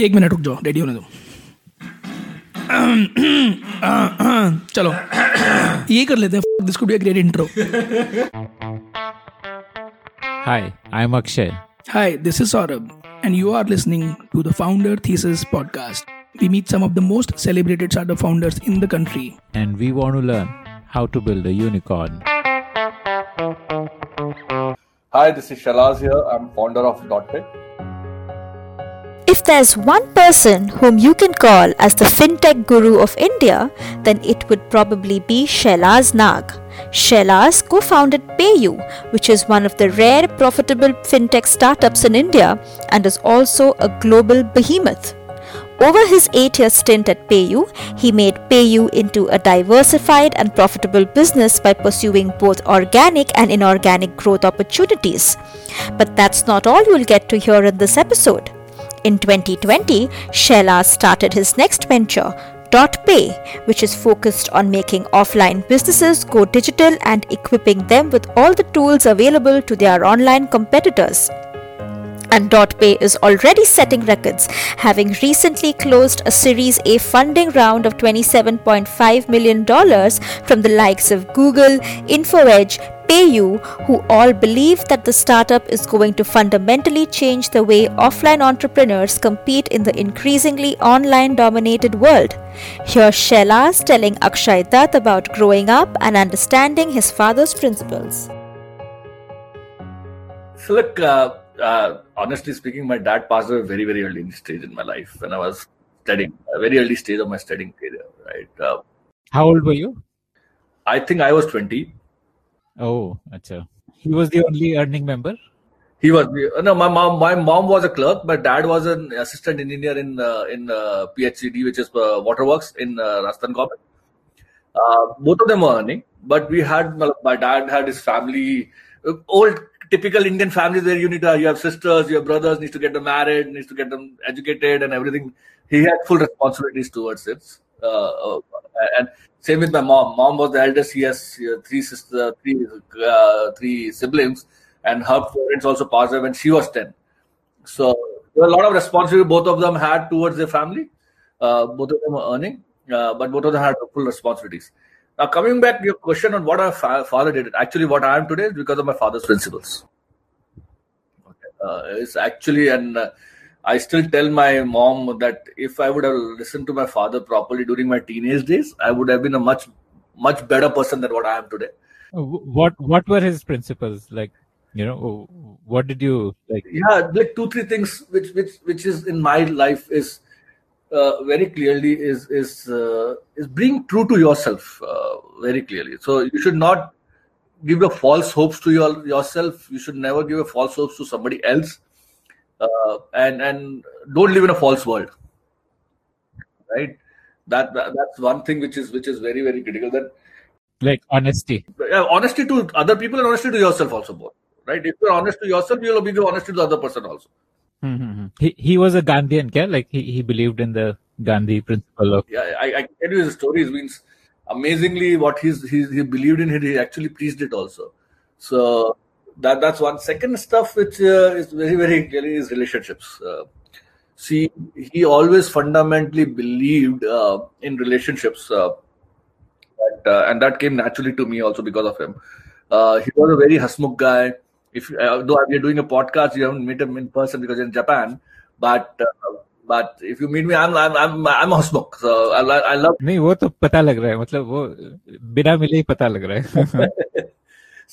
एक मिनट रुक जाओ, रेडी होने दो। चलो ये कर लेते हैं, this could be a great intro. Hi, I am Akshay. Hi, this is Saurabh and you are listening to the founder thesis podcast. We meet some of the most celebrated startup founders in the country. And we want to learn how to build a unicorn. Hi, this is Shalaz here. I'm founder of DotPe. If there's one person whom you can call as the fintech guru of India, then it would probably be Shalaz Nag. Shalaz co-founded PayU, which is one of the rare profitable fintech startups in India and is also a global behemoth. Over his 8-year stint at PayU, he made PayU into a diversified and profitable business by pursuing both organic and inorganic growth opportunities. But that's not all you'll get to hear in this episode. In 2020, Shalaz started his next venture, DotPe, which is focused on making offline businesses go digital and equipping them with all the tools available to their online competitors. And DotPe is already setting records, having recently closed a Series A funding round of $27.5 million from the likes of Google, InfoEdge, PayU, who all believe that the startup is going to fundamentally change the way offline entrepreneurs compete in the increasingly online-dominated world. Here's Shalaz telling Akshay Dutt about growing up and understanding his father's principles. So look, honestly speaking, my dad passed away very, very early stage in my life when I was studying, a very early stage of my studying career, right? How old were you? I think I was 20. Oh, acha. He was the only earning member? He was. No, my mom was a clerk. My dad was an assistant engineer in PHCD, which is waterworks in Rajasthan government. Both of them were earning, but my dad had his family, old typical Indian families where you have sisters, you have brothers, needs to get them married, needs to get them educated and everything. He had full responsibilities towards it. And same with my mom. Mom was the eldest. She has three siblings, and her parents also passed away when she was 10. So there were a lot of responsibility both of them had towards their family. Both of them were earning, but both of them had full responsibilities. Now, coming back to your question on what our father did, actually what I am today is because of my father's principles. Okay. I still tell my mom that if I would have listened to my father properly during my teenage days, I would have been a much, much better person than what I am today. What were his principles? Like, what did you like? Yeah, like 2-3 things which is in my life is... very clearly is being true to yourself, very clearly. So you should not give a false hopes to yourself. You should never give a false hopes to somebody else, and don't live in a false world. Right? That's one thing which is very, very critical. That like honesty. Honesty to other people and honesty to yourself also both. Right? If you're honest to yourself, you'll be honest to the other person also. Mm-hmm. He was a Gandhian, like he believed in the Gandhi principle of. Yeah, I can tell you his stories. Means amazingly what he believed in, he actually preached it also. So that's one. Second stuff which is very, very clearly is relationships. He always fundamentally believed in relationships, and that came naturally to me also because of him. He was a very hasmukh guy. If though we are doing a podcast, you haven't met him in person because you're in Japan. But if you meet me, I'm hasmukh. So I love. नहीं वो तो पता लग रहा है, मतलब वो बिना मिले ही पता लग रहा है.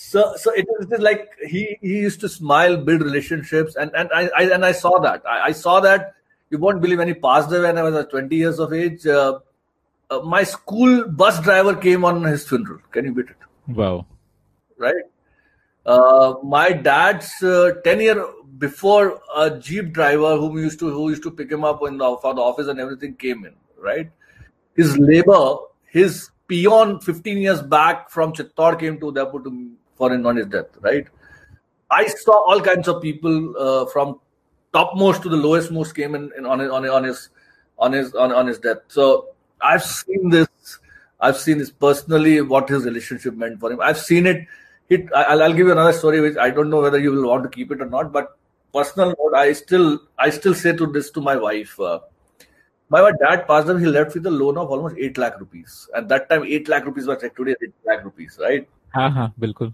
So it is like he used to smile, build relationships, and I saw that. I saw that. You won't believe when he passed away when I was 20 years of age. My school bus driver came on his funeral. Can you beat it? Wow. Right. My dad's 10 years before, a Jeep driver who used to pick him up for the office and everything came in, right? His labor, his peon 15 years back from Chittor came to Udaipur on his death, right? I saw all kinds of people from topmost to the lowestmost came in on his death. So I've seen this personally, what his relationship meant for him. I've seen it. I'll give you another story which I don't know whether you will want to keep it or not, but personal note, I still say to this to my wife. My dad passed away. He left with a loan of almost 8 lakh rupees. At that time, 8 lakh rupees was like today 8 lakh rupees, right? Bilkul.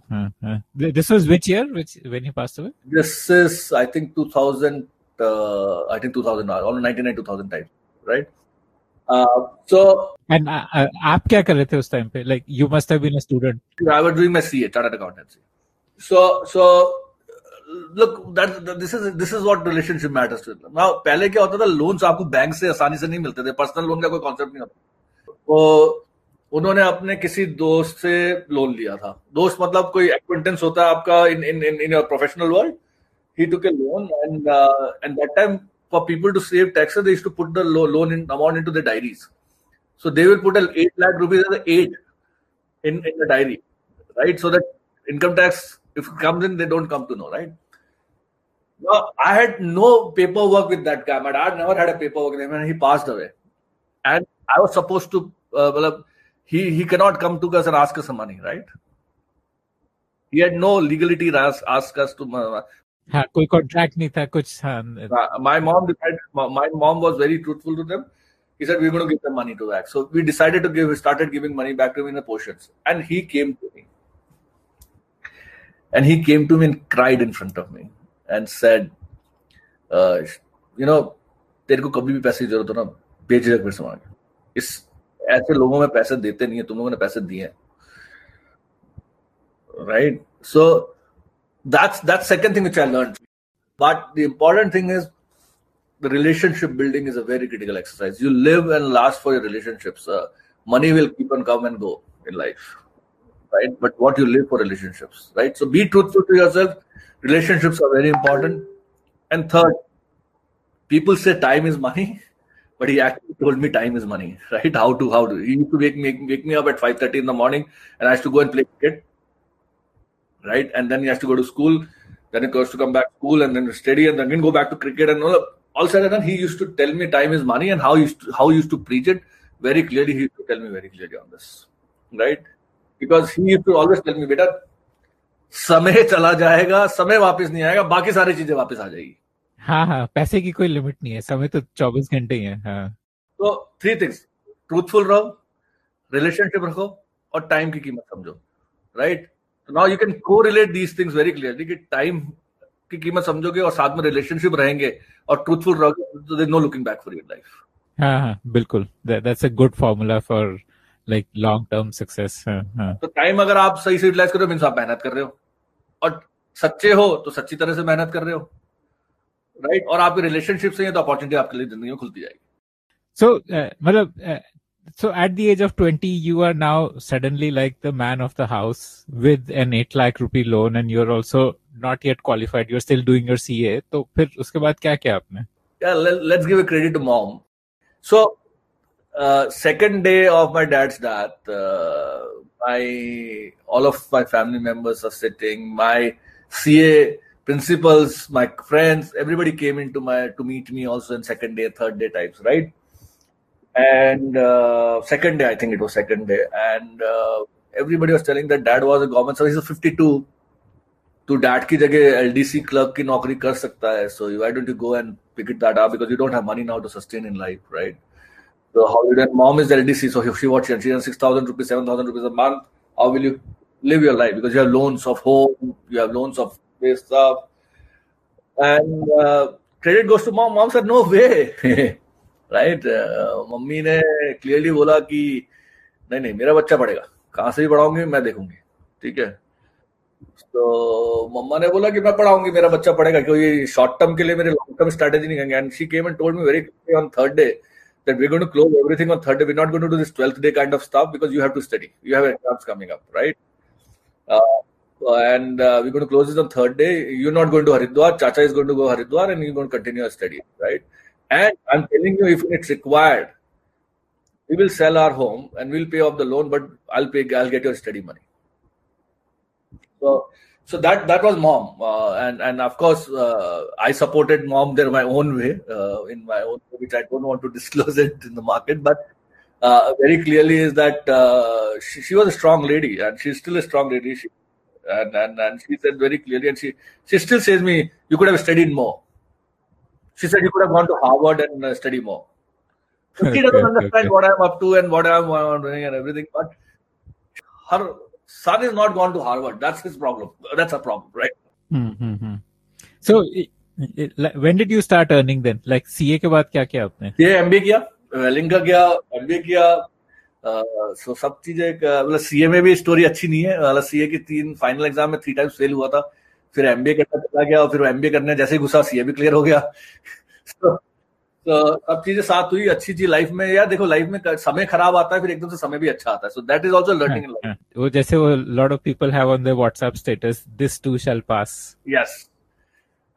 This was which year? When he passed away? This is, I think, 2000, almost 99, 2000 times, right? And aap kya kar rahe the us time pe? Like, you must have been a student. I was doing my CA, Chartered Accountancy. So, look, this is what relationship matters to them. Now, पहले क्या होता था, loans आपको bank से आसानी से नहीं मिलते थे, personal loan का कोई concept नहीं होता। तो उन्होंने अपने किसी दोस्त से लोन लिया था। दोस्त मतलब कोई acquaintance होता है आपका in your professional world. He took a loan and that time for people to save taxes, they used to put the loan amount into the diaries. So they will put 8 lakh rupees as 8 in the diary, right? So that income tax, if it comes in, they don't come to know, right? Now, I had no paperwork with that guy. My dad never had a paperwork with him, and he passed away. And I was supposed to, he cannot come to us and ask us some money, right? He had no legality to ask us to. Koi contract nahi tha, kuch. My mom was very truthful to them. He said, we're going to give them money to back. So we decided to started giving money back to him in the portions. And he came to me. And he came to me and cried in front of me and said, तेरे को कभी भी पैसे की जरूरत हो ना, बेझिझक मेरे से मांग। इस ऐसे लोगों में पैसे देते नहीं है, तुम लोगों ने पैसे दिए हैं, right? So that's second thing which I learned. But the important thing is the relationship building is a very critical exercise. You live and last for your relationships. Money will keep on come and go in life. Right, but what you live for relationships, right? So be truthful to yourself. Relationships are very important. And third, people say time is money, but he actually told me time is money, right? How to? He used to wake me up at 5:30 in the morning, and I used to go and play cricket, right? And then he has to go to school, then he goes to come back to school, and then study, and then again go back to cricket. And all said and done, he used to tell me time is money, and how he used to preach it very clearly. He used to tell me very clearly on this, right? Because he used to always tell me, beta, समय चला जाएगा, समय वापस नहीं आएगा, बाकी सारी चीजें वापस आ जाएगी. पैसे की कोई लिमिट नहीं है, समय तो 24 घंटे ही है. So 3 things: truthful रहो, relationship रखो, और time की कीमत समझो, right? So now you can correlate these things very clearly कि time की कीमत समझोगे और साथ में relationship रहेंगे और truthful रहोगे, so there's no looking back for your life. बिल्कुल. That's a good formula for like long-term success. So time अगर आप सही से utilize करो means आप मेहनत कर रहे हो और सच्चे हो तो सच्ची तरह से मेहनत कर रहे हो, right? और आपके relationship से ये तो opportunity आपके लिए जिंदगी में खुलती जाएगी. So at the age of 20, you are now suddenly like the man of the house with an 8 lakh rupee loan, and you're also not yet qualified. You're still doing your CA. तो फिर उसके बाद क्या किया आपने? Yeah, let's give a credit to mom. So. Second day of my dad's death, all of my family members are sitting. My CA principals, my friends, everybody came to meet me also in second day, third day types, right? And second day. And everybody was telling that dad was a government service. He's 52. To dad ki jagah LDC clerk ki naukri kar sakta hai. So why don't you go and pick it that up, because you don't have money now to sustain in life, right? So how will you? Mom is LDC, so she earns 6,000 rupees, 7,000 rupees a month. How will you live your life? Because you have loans of home, you have loans of this stuff. And credit goes to mom. Mom said, no way. Right? Mummy ne clearly bola ki, nahi, mera bachcha padega. Kahan se bhi padaungi, main dekhungi. Theek hai? So mamma ne bola ki main padaungi, mera bachcha padega. Kyun ye short term ke liye mere long term strategy nahi kahenge. And she came and told me very quickly on third day that we're going to close everything on third day. We're not going to do this 12th day kind of stuff because you have to study. You have exams coming up, right? And we're going to close this on third day. You're not going to Haridwar. Chacha is going to go Haridwar and you're going to continue your study, right? And I'm telling you, if it's required, we will sell our home and we'll pay off the loan, but I'll get your study money. So that was mom. And of course, I supported mom there my own way, in my own way, which I don't want to disclose it in the market. But very clearly is that she was a strong lady, and she's still a strong lady. She, And she said very clearly, and she still says me, you could have studied more. She said you could have gone to Harvard and study more. So she doesn't understand what I'm up to and what I'm doing and everything. But her son is not gone to Harvard. That's his problem. That's her problem, right? Mm-hmm. So when did you start earning then? Like CA ke baad kya kiya aapne? Yeah, MBA kiya. Welling ka kiya. MBA kiya. So सब चीजें मतलब CA में भी story अच्छी नहीं है मतलब CA की 3 फाइनल एग्जाम में 3 टाइम्स फेल हुआ था फिर एमबीए करता चला गया और फिर एमबीए करने जैसे ही घुसा सीए भी क्लियर हो गया तो सब चीजें साथ हुई अच्छी जी लाइफ में यार देखो लाइफ में समय खराब आता है फिर एकदम से समय भी अच्छा आता है so that is also learning in life वो जैसे वो lot of people have on their WhatsApp status this too shall pass yes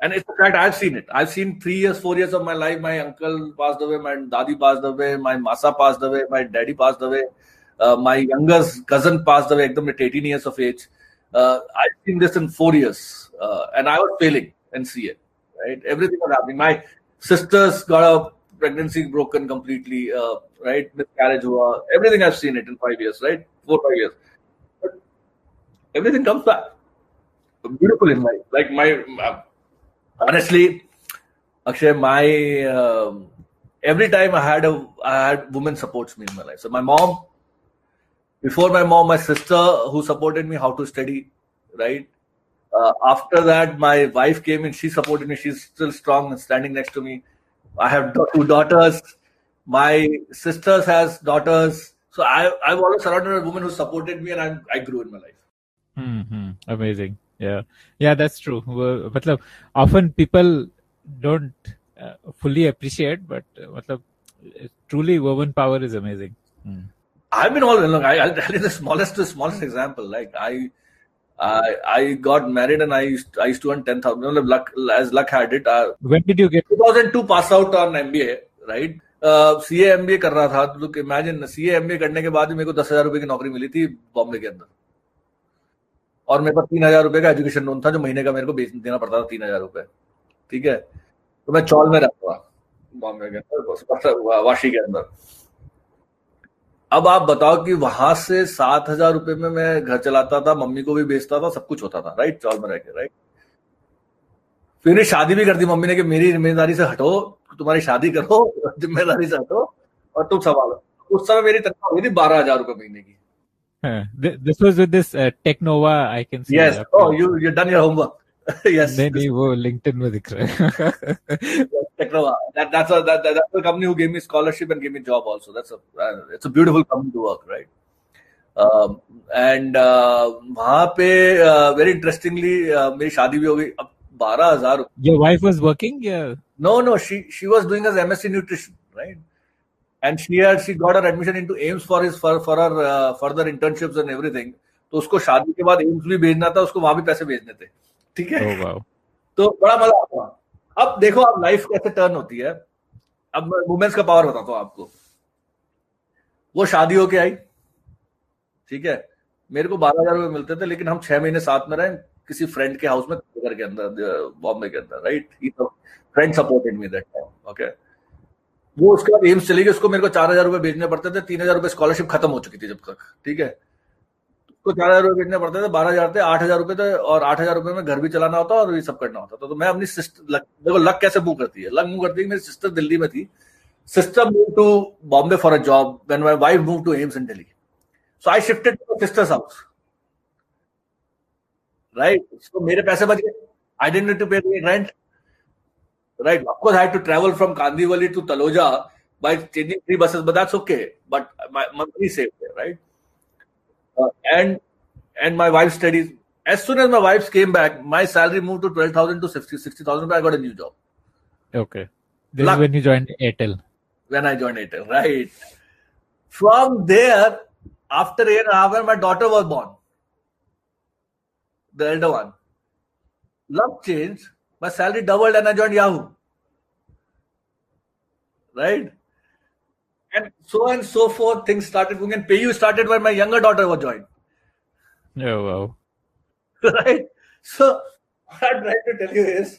And it's a fact, I've seen it. I've seen 3 years, 4 years of my life. My uncle passed away, my daddy passed away, my masa passed away, my daddy passed away, my youngest cousin passed away at 18 years of age. I've seen this in 4 years. And I was failing in CA. Right? Everything was happening. My sister's got a pregnancy broken completely, right? Miscarriage hua. Everything I've seen it in 5 years, right? 4 or 5 years. But everything comes back. Beautiful in life. Like honestly, Akshay, my every time I had women supports me in my life. So my mom, before my mom, my sister who supported me how to study, right? After that, my wife came in. She supported me. She's still strong and standing next to me. I have 2 daughters. My sister has daughters. So I've always surrounded with women who supported me, and I grew in my life. Mm-hmm. Amazing. Yeah, that's true. Matlab, often people don't fully appreciate, but matlab, truly woman power is amazing. Hmm. I've been all along. I'll tell you the smallest example. Like I got married and I used to earn 10,000. As luck had it. When did you get? 2002 pass out on MBA, right? CA MBA कर रहा था. Look, imagine CA MBA करने के बाद भी मेरे को 10,000 रुपए की नौकरी मिली थी बॉम्बे के अंदर. और मेरे पास 3,000 रुपए का एजुकेशन लोन था जो महीने का मेरे को देना पड़ता था 3,000 रुपए ठीक है तो मैं चौल में रहता था बॉम्बे के अंदर वाशी के अंदर अब आप बताओ कि वहां से 7,000 रुपए में मैं घर चलाता था मम्मी को भी बेचता था सब कुछ होता था राइट चौल में रह के राइट फिर शादी भी कर दी मम्मी ने कि मेरी जिम्मेदारी से हटो तुम्हारी शादी करो जिम्मेदारी से हटो और तुम संभालो उस समय मेरी तनख्वाह हुई थी 12,000 रुपए महीने की This was with this TechNova, I can see. Yes. Oh, you've done your homework. Yes. Maybe wo LinkedIn mein dikh raha hai. TechNova. That's the company who gave me scholarship and gave me job also. It's a beautiful company to work, right? And wahan pe very interestingly, meri shaadi bhi ho gayi. Ab 12,000. Your wife was working? Yeah. No. She was doing as MSc nutrition, right? And she got her admission into AIMS for her further internships and everything. तो उसको शादी के बाद AIMS भी भेजना था, उसको वहाँ भी पैसे भेजने थे, ठीक है? Oh, wow. तो बड़ा मजा आता है। अब देखो आप लाइफ कैसे टर्न होती है। अब मैं वुमेन्स का पावर बताता हूँ आपको। वो शादी होके आई, ठीक है? मेरे को 12,000 रुपए मिलते थे, लेकिन हम 6 महीने साथ में रहे किसी फ्रेंड के हाउस में घर के अंदर बॉम्बे के अंदर, right? Friend supported me that time, okay? वो उसके बाद एम्स चली गई उसको मेरे को 4,000 रुपए भेजने पड़ते थे 3,000 रुपए स्कॉलरशिप खत्म हो चुकी थी जब तक ठीक है उसको 4,000 रुपए भेजने पड़ते थे 12,000 थे 8,000 रुपए थे और 8,000 रुपए में घर भी चलाना होता और ये सब करना होता तो मैं अपनी सिस्टर देखो लक कैसे मूव करती है मेरी सिस्टर दिल्ली में थी sister move to Bombay for a job when my wife move to AIIMS in Delhi so I shifted to my sister's house right सो मेरे पैसे बच गए I didn't need to pay rent Right, of course, I had to travel from Kandivali to Taloja by changing 3 buses, but that's okay. But my monthly saved there, right? And my wife studies. As soon as my wife came back, my salary moved to 12,000 to 60,000. But I got a new job. Okay, this is when you joined Airtel. When I joined Airtel, right? From there, after a year and a half, my daughter was born, the elder one. Luck changed. My salary doubled and I joined Yahoo. Right? And so forth, things started going. And PayU started when my younger daughter was joined. Oh, wow. Right? So, what I'm trying to tell you is,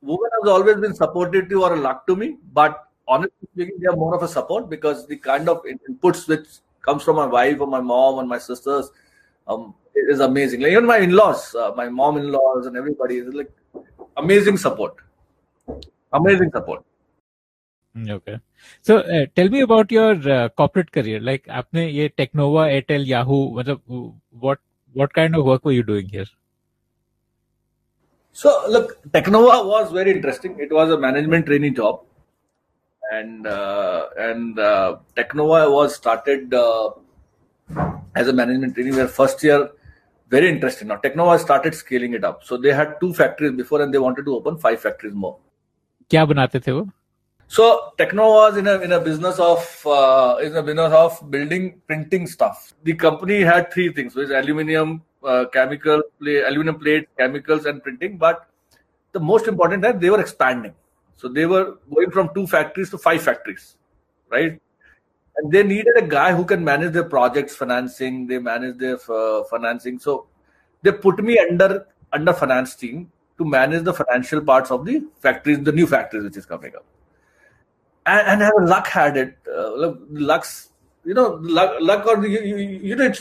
women have always been supportive or a luck to me. But honestly speaking, they are more of a support because the kind of inputs which comes from my wife or my mom and my sisters is amazing. Like even my in-laws, my mom-in-laws and everybody is like amazing support. Amazing support. Okay. So tell me about your corporate career. Like aapne ye TechNova, Airtel, Yahoo, what kind of work were you doing here? So look, TechNova was very interesting. It was a management trainee job. And TechNova was started as a management trainee. Where first year, very interesting. Now TechNova started scaling it up. So they had 2 factories before, and they wanted to open 5 factories more. क्या बनाते थे वो? So TechNova was in a business of building printing stuff. The company had 3 things: which aluminium, aluminium plate, chemicals, and printing. But the most important that they were expanding. So they were going from 2 factories to 5 factories, right? And they needed a guy who can manage their projects, financing. They manage their financing. So they put me under finance team to manage the financial parts of the factories, the new factories which is coming up. And as luck had it, it's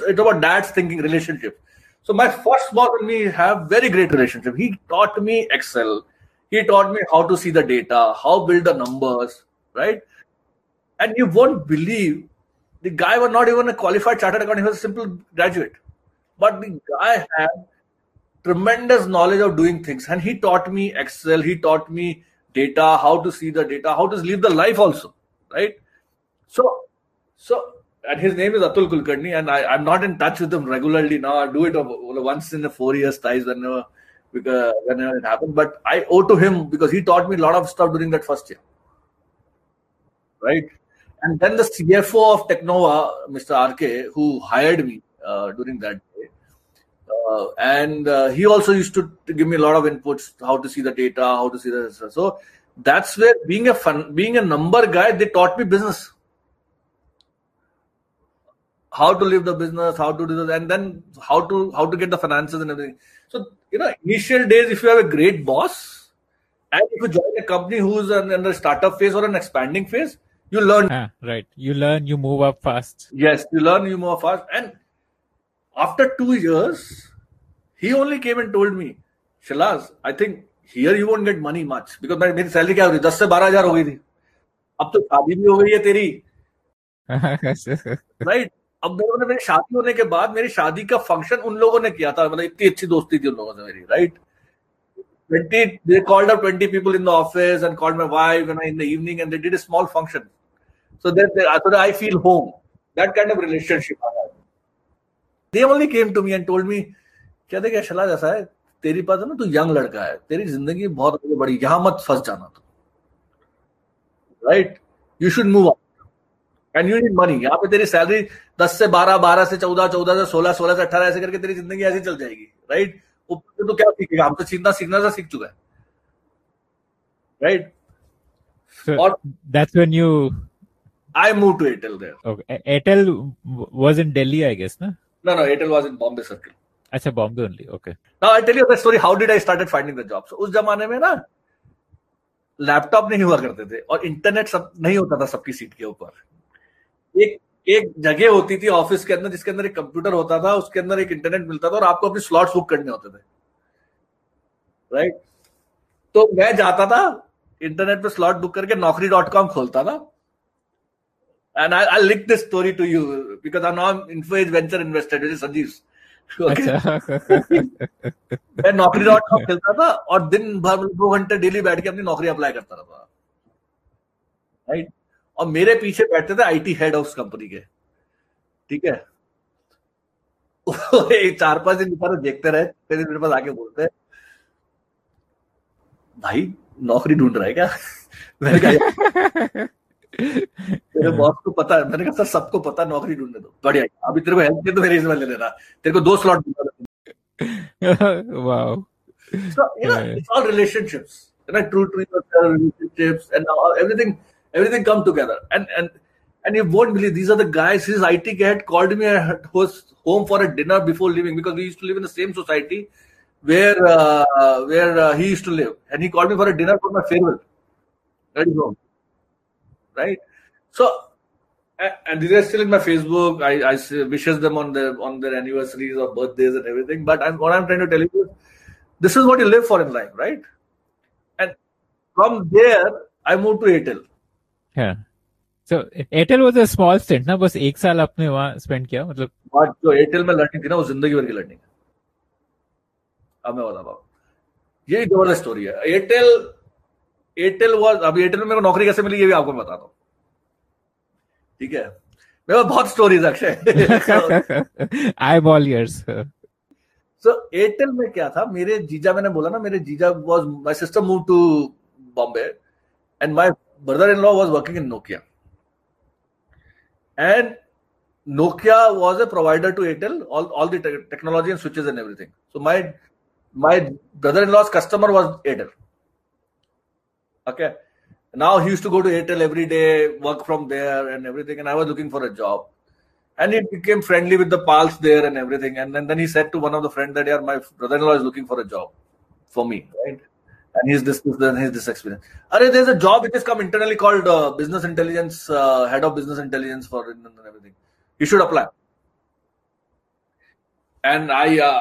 about dad's thinking relationship. So my first boss and me have very great relationship. He taught me Excel. He taught me how to see the data, how build the numbers, right? And you won't believe, the guy was not even a qualified chartered accountant. He was a simple graduate. But the guy had tremendous knowledge of doing things. And he taught me Excel. He taught me data, how to see the data, how to live the life also, right? So and his name is Atul Kulkarni. And I'm not in touch with him regularly now. I do it once in a 4 years times whenever it happened, but I owe to him because he taught me a lot of stuff during that first year, right? And then the CFO of TechNova, Mr. RK, who hired me during that day, and he also used to give me a lot of inputs, how to see the data, how to see the data. So that's where being a number guy, they taught me business. How to live the business, how to do this, and then how to get the finances and everything. So, initial days, if you have a great boss and if you join a company who's in a startup phase or an expanding phase, you learn. Right. You learn, you move up fast. Yes, you learn, you move up fast. And after 2 years, he only came and told me, Shilaz, I think here you won't get money much because my salary kya ho rahi? 10 से 12 हज़ार हो गई थी. अब तो शादी भी हो गई है तेरी. Right. अब मेरी शादी होने के बाद मेरी शादी का फंक्शन उन लोगों ने किया था, मतलब इतनी अच्छी दोस्ती थी उन लोगों से मेरी, right? 20 people in the office and called my wife and I in the evening and they did a small function. So that I feel home. That kind of relationship. They only came to me and told me, कहते क्या शला जैसा है, तेरी पास है ना, तू young लड़का है, तेरी जिंदगी बहुत बड़ी, यहाँ मत फंस जाना तू, right? You should move on. And you need money. यहाँ पे तेरी सैलरी 10 से 12, 12 से 14, 14 से 16, 16 से 18 ऐसे करके तेरी जिंदगी ऐसे चल जाएगी, राइट? ऊपर तो क्या सीखेगा, हम तो सीखना सीख चुका है, राइट? और that's when I moved to Airtel there. Okay. Airtel was in Delhi, I guess, na? No, Airtel was in Bombay Circle. अच्छा, Bombay only. Okay. Now I tell you the story. How did I started finding the job? So उस जमाने में ना laptop नहीं हुआ करते थे और इंटरनेट सब नहीं होता था सबकी सीट के ऊपर. एक जगह होती थी ऑफिस के अंदर जिसके अंदर एक कंप्यूटर होता था, उसके अंदर एक इंटरनेट मिलता था और आपको अपने स्लॉट्स बुक करने होते थे, राइट? तो मैं जाता था इंटरनेट पे स्लॉट बुक करके Naukri.com खोलता था. And I link this story to you because I now Info Edge venture invested with Sanjeev. मैं Naukri.com खेलता था और दिन भर 2 घंटे डेली बैठ के अपनी नौकरी अप्लाई करता था, राइट? और मेरे पीछे बैठते थे आईटी हेड ऑफ कंपनी के, ठीक है? 4-5 दिन देखते रहे, फिर मेरे पास आके बोलते हैं, भाई नौकरी ढूंढ रहा है क्या? मैंने कहा तेरे बॉस को पता है. मैंने कहा सर सबको पता, नौकरी ढूंढने दो, बढ़िया. अभी तेरे को हेल्प किया तो मेरे इसमें ले लेना, तेरे को 2 स्लॉट मिला. Everything come together, and you won't believe these are the guys. His IT guy had called me at home for a dinner before leaving because we used to live in the same society where he used to live, and he called me for a dinner for my farewell. That is home, right? So, And these are still in my Facebook. I wishes them on their anniversaries or birthdays and everything. But what I'm trying to tell you, this is what you live for in life, right? And from there, I moved to Airtel. Yeah. So Airtel was a small stint, na? बस एक साल आपने वहाँ spend किया, मतलब. But जो Airtel में learning थी ना, वो ज़िंदगी भर की learning है. अब मैं बता पाऊँ. ये जबरदस्त story है. Airtel was, अभी Airtel में मेरे को नौकरी कैसे मिली ये भी आपको बताता हूँ. ठीक है, मेरे बहुत stories Akshay, eye ball years. So Airtel में क्या था, मेरे जीजा, मैंने बोला ना, मेरे जीजा was, my sister move to Bombay and my brother in law was working in Nokia, and Nokia was a provider to Airtel all the technology and switches and everything. So my brother in law's customer was Airtel. Okay. Now he used to go to Airtel every day, work from there and everything. And I was looking for a job. And he became friendly with the pals there and everything. And then he said to one of the friends that, yeah, my brother-in-law is looking for a job for me, right? And he's this experience. Arey, there's a job which has come internally called business intelligence, head of business intelligence for and everything. You should apply. And I,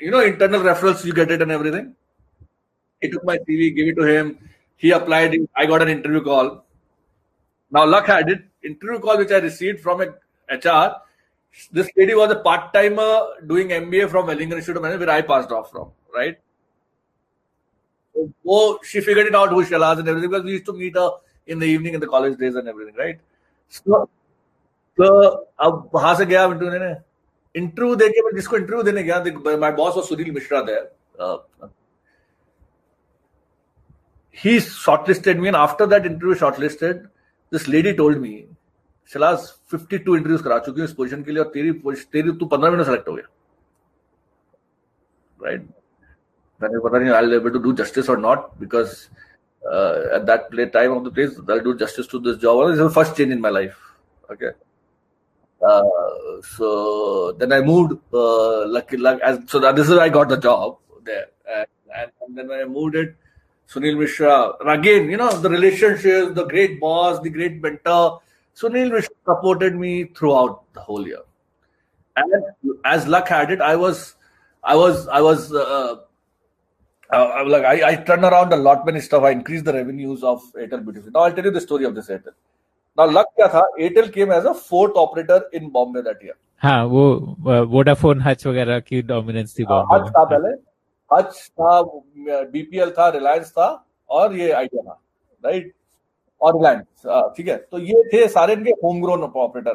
you know, internal referrals, you get it and everything. He took my CV, gave it to him. He applied. I got an interview call. Now, luck had it. Interview call which I received from a HR. This lady was a part-timer doing MBA from Wellinger Institute of Management, where I passed off from, right? So she figured it out who she was and everything, because we used to meet her in the evening in the college days and everything, right? So interview, my boss was Sunil Mishra there. He shortlisted me, and after that interview shortlisted, this lady told me, Shalas, 52 interviews करा चुकी हूँ इस position के लिए और तेरी तू 15 minute select हो गया, right? मैंने पता नहीं I'll be able to do justice or not, because at that time of the place I'll do justice to this job. This is the first change in my life. Okay. So then I moved. This is where I got the job there, and then when I moved it. Sunil Mishra, again, you know, the relationships, the great boss, the great mentor. Sunil Mishra supported me throughout the whole year. And as luck had it, I turned around a lot many stuff. I increased the revenues of Airtel beautifully. Now, I'll tell you the story of this Airtel. Now, luck kya tha? Airtel came as a fourth operator in Bombay that year. Haan, wo Vodafone, Hutch वगैरह की dominance थी Bombay. Hutch था पहले. Hutch था, BPL था, Reliance था और ये Idea था, right? और Reliance, ठीक है. तो ये थे सारे इनके homegrown operator.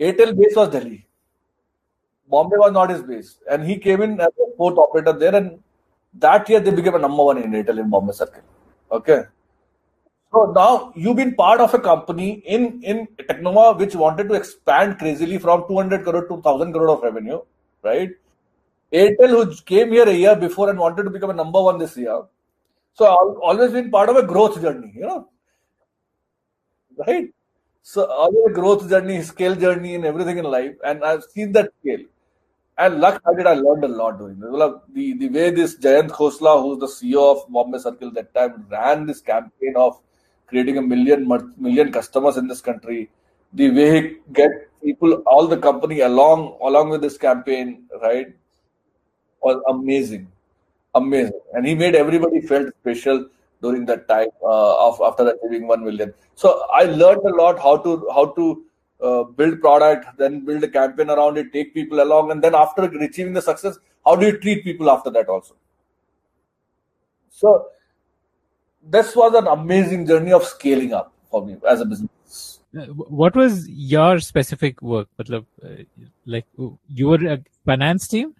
Airtel base was Delhi. Bombay was not his base, and he came in as a fourth operator there. And that year they became a number one in Airtel in Bombay Circle. Okay. So now you've been part of a company in TechNova which wanted to expand crazily from 200 crore to 1,000 crore of revenue, right? Airtel, who came here a year before and wanted to become a number one this year. So I've always been part of a growth journey, you know, right? So always a growth journey, scale journey and everything in life. And I've seen that scale. And luck had it, I learned a lot doing this. The way this Jayant Khosla, who's the CEO of Bombay Circle at that time, ran this campaign of creating a million customers in this country. The way he get people, all the company along with this campaign, right? Was amazing, and he made everybody felt special during that time after achieving 1 million. So I learned a lot how to build product, then build a campaign around it, take people along, and then after achieving the success, how do you treat people after that also? So this was an amazing journey of scaling up for me as a business. What was your specific work? Like you were a finance team?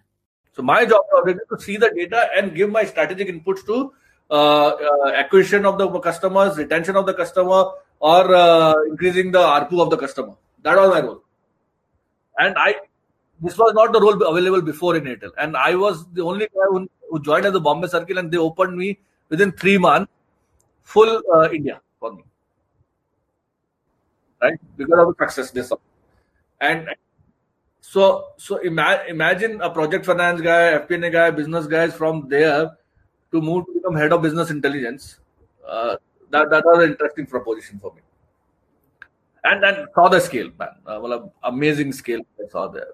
So my job was to see the data and give my strategic inputs to acquisition of the customers, retention of the customer, or increasing the ARPU of the customer. That was my role. And this was not the role available before in Airtel. And I was the only guy who joined as the Bombay Circle, and they opened me within 3 months, full India for me. Right? Because of the success they saw. And So imagine a project finance guy, FP&A guy, business guys from there to move to become head of business intelligence. That was an interesting proposition for me. And saw the scale, man. Amazing scale I saw there.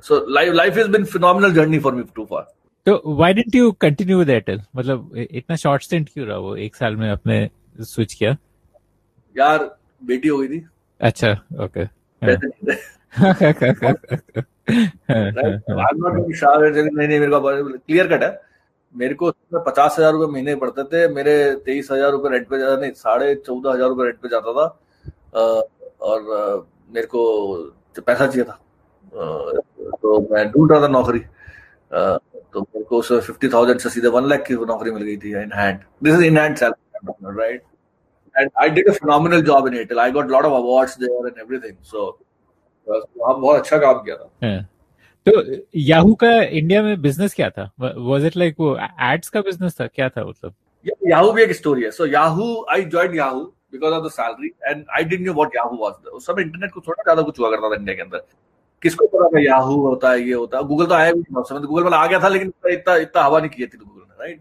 So life has been phenomenal journey for me too far. So why didn't you continue with Airtel? इतना short stint क्यों रहा वो? एक साल में आपने switch किया? यार बेटी हो गई थी. अच्छा, okay. I'm not very sure. नहीं मेरे को clear cut है. मेरे को 50,000 रुपए महीने पड़ते थे. मेरे 23,000 रुपए रेंट पे जाता नहीं 14,500 रुपए रेंट पे जाता था. और मेरे को पैसा चाहिए था, तो मैं ढूंढ रहा था नौकरी, तो मेरे को 50,000 से सीधे 1 लाख की नौकरी मिल गई थी in hand. This is in hand salary, right? And I did a phenomenal job in Airtel. I got lot of awards there and everything. So वहां बहुत अच्छा काम किया था. तो याहू का इंडिया में बिजनेस क्या था? वाज इट लाइक वो एड्स का बिजनेस था, क्या था मतलब? याहू भी एक स्टोरी है. So Yahoo, I joined Yahoo because of the salary and I didn't know what Yahoo was. उस समय इंटरनेट को थोड़ा ज्यादा कुछ हुआ करता था इंडिया के अंदर. किसको पता था Yahoo होता है, ये होता है. गूगल तो आया भी नहीं, उस समय गूगल वाला आ गया था, लेकिन इतना हवा नहीं किया थी गूगल ने, राइट?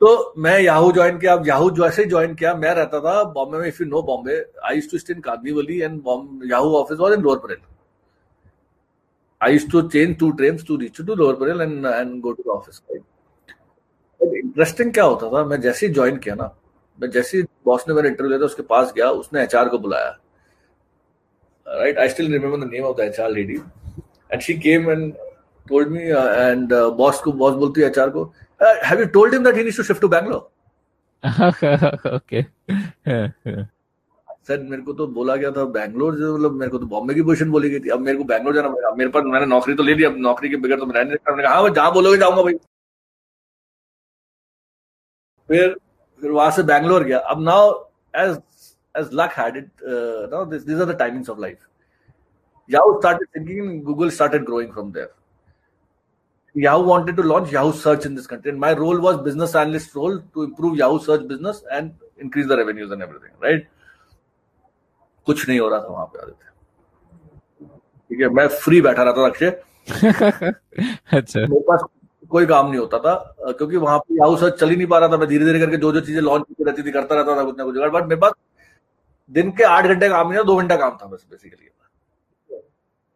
तो मैं Yahoo ज्वाइन किया. अब Yahoo जैसे ही ज्वाइन किया, मैं रहता था बॉम्बे में. If you know Bombay, I used to stay in Kandivali and Yahoo office was in Lower Parel. I used to change 2 trains to reach to Lower Parel and go to the office. Interesting क्या होता था, मैं जैसे ही ज्वाइन किया ना, मैं जैसे बॉस ने मेरा इंटरव्यू लिया था, उसके पास गया, उसने एचआर को बुलाया, right? I still remember the name of the HR lady and she came and told me. And boss बोलती है एचआर को, have you told him that he needs to shift to Bangalore? Okay, sir मेरे को तो बोला गया था बैंगलोर, मतलब मेरे को तो बॉम्बे की पोजीशन बोली गई थी, अब मेरे को बैंगलोर जाना पड़ेगा. मेरे पास, मैंने नौकरी तो ले ली, अब नौकरी के बगैर तो मैं नहीं करने का. हाँ, जहाँ बोलोगे जाऊंगा भाई. फिर वहां से बैंगलोर गया. अब now as luck had it, now these are the timings of life. Yahoo started thinking and Google started growing from there. Yahoo wanted to launch Yahoo search in this country, and my role was business analyst role to improve Yahoo search business and increase the revenues and everything, right? कुछ नहीं हो रहा था वहां पे. आ रहे थे, ठीक है, मैं फ्री बैठा रहता था अक्षय. अच्छा, मेरे पास कोई काम नहीं होता था, क्योंकि वहां पे Yahoo सर्च चल ही नहीं पा रहा था. मैं धीरे धीरे करके जो चीजें लॉन्च रहती थी करता रहता था, कुछ ना कुछ. बट मेरे पास दिन के 8 घंटे काम नहीं था, 2 घंटा काम था बस basically.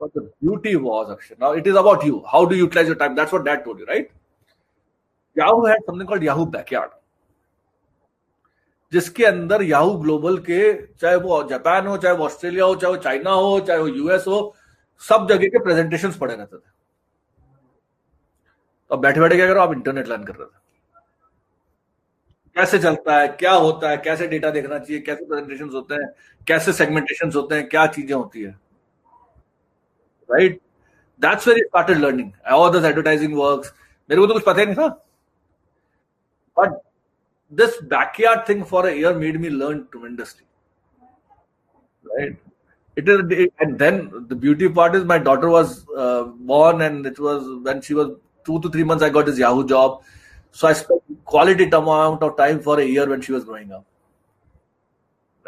But the beauty was, Akshay, now it is about you. How do you utilize your time? That's what Dad told you, right? Yahoo had something called Yahoo Backyard, जिसके अंदर Yahoo ग्लोबल के, चाहे वो Japan हो, चाहे वो Australia हो, चाहे वो चाइना हो, चाहे वो यूएस हो, सब जगह के प्रेजेंटेशन पड़े रहते थे. अब बैठे बैठे क्या करो, आप इंटरनेट लर्न कर रहे थे, कैसे चलता है, क्या होता है, कैसे डेटा देखना चाहिए, कैसे प्रेजेंटेशंस होते हैं, कैसे सेगमेंटेशंस होते हैं, क्या चीजें होती है, right? That's where you started learning all this advertising works. मेरे को तो कुछ पता ही नहीं था, but this backyard thing for a year made me learn tremendously, right? It is, and then the beauty part is my daughter was born, and it was when she was 2 to 3 months, I got this Yahoo job. So I spent quality amount of time for a year when she was growing up.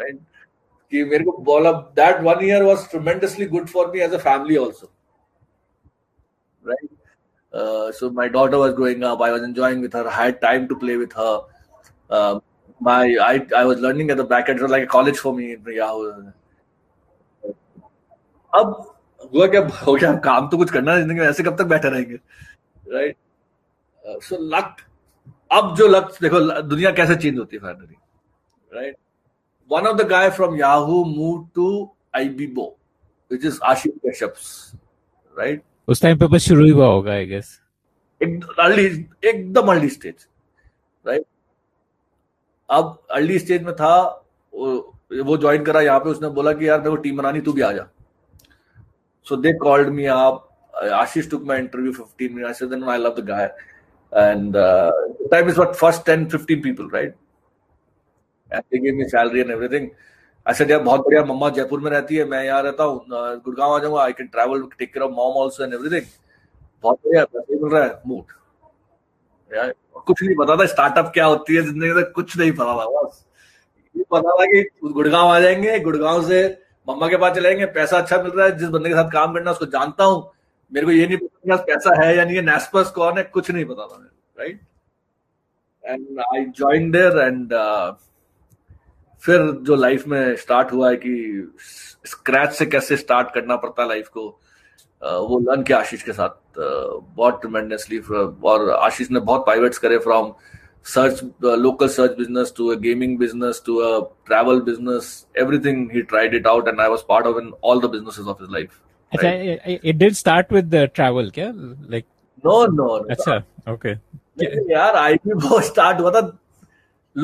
Right? That 1 year was tremendously good for me as a family also. Right? So my daughter was growing up. I was enjoying with her. I had time to play with her. I was learning at the back end. It was like a college for me in Yahoo. अब हुआ क्या, हो गया काम, तो कुछ करना जिंदगी में, ऐसे कब तक बैठे रहेंगे, राइट? सो लक, अब जो लक, देखो दुनिया कैसे चेंज होती है finally, right? One of the guy from Yahoo move to ibibo, which is Ashish Kashyap, right? उस टाइम पे बस शुरू हुआ होगा आई गेस, एकदम अर्ली स्टेज, राइट? अब अर्ली स्टेज में था वो, ज्वाइन करा यहाँ पे, उसने बोला कि यार देखो टीम बनानी, तू भी आ जा. So they called me up. Ashish took my interview 15 minutes. I said, then I love the guy. And the time is what, first 10, 15 people, right? And they gave me salary and everything. I said, yeah, बहुत बढ़िया. Mama Jaipur में रहती है, मैं यहाँ रहता हूँ, गुड़गांव आ जाऊँगा. I can travel, take care of mom also and everything. बहुत बढ़िया, पैसे मिल रहा है, मूड. यार कुछ नहीं पता था स्टार्टअप क्या होती है, जिंदगी में कुछ नहीं पता था. बस ये पता था कि गुड़गांव आ जाएंगे, गुड़गांव से मम्मा के पास चलेंगे, पैसा अच्छा मिल रहा है, जिस बंदे के साथ काम करना उसको जानता हूँ. मेरे को ये नहीं पता कि पैसा है या नहीं है, Naspers कौन है, कुछ नहीं पता था मेरे, right? And I joined there and फिर जो लाइफ में स्टार्ट हुआ है कि स्क्रैच से कैसे स्टार्ट करना पड़ता है लाइफ को, वो लर्न किया आशीष के साथ बहुत ट्रिमेंडसली। और आशीष ने बहुत पाइवट्स करे from search, local search business to a gaming business to a travel business, everything he tried it out and I was part of in all the businesses of his life. अच्छा, it did start with travel क्या? Like no. अच्छा, okay. यार ibibo start हुआ था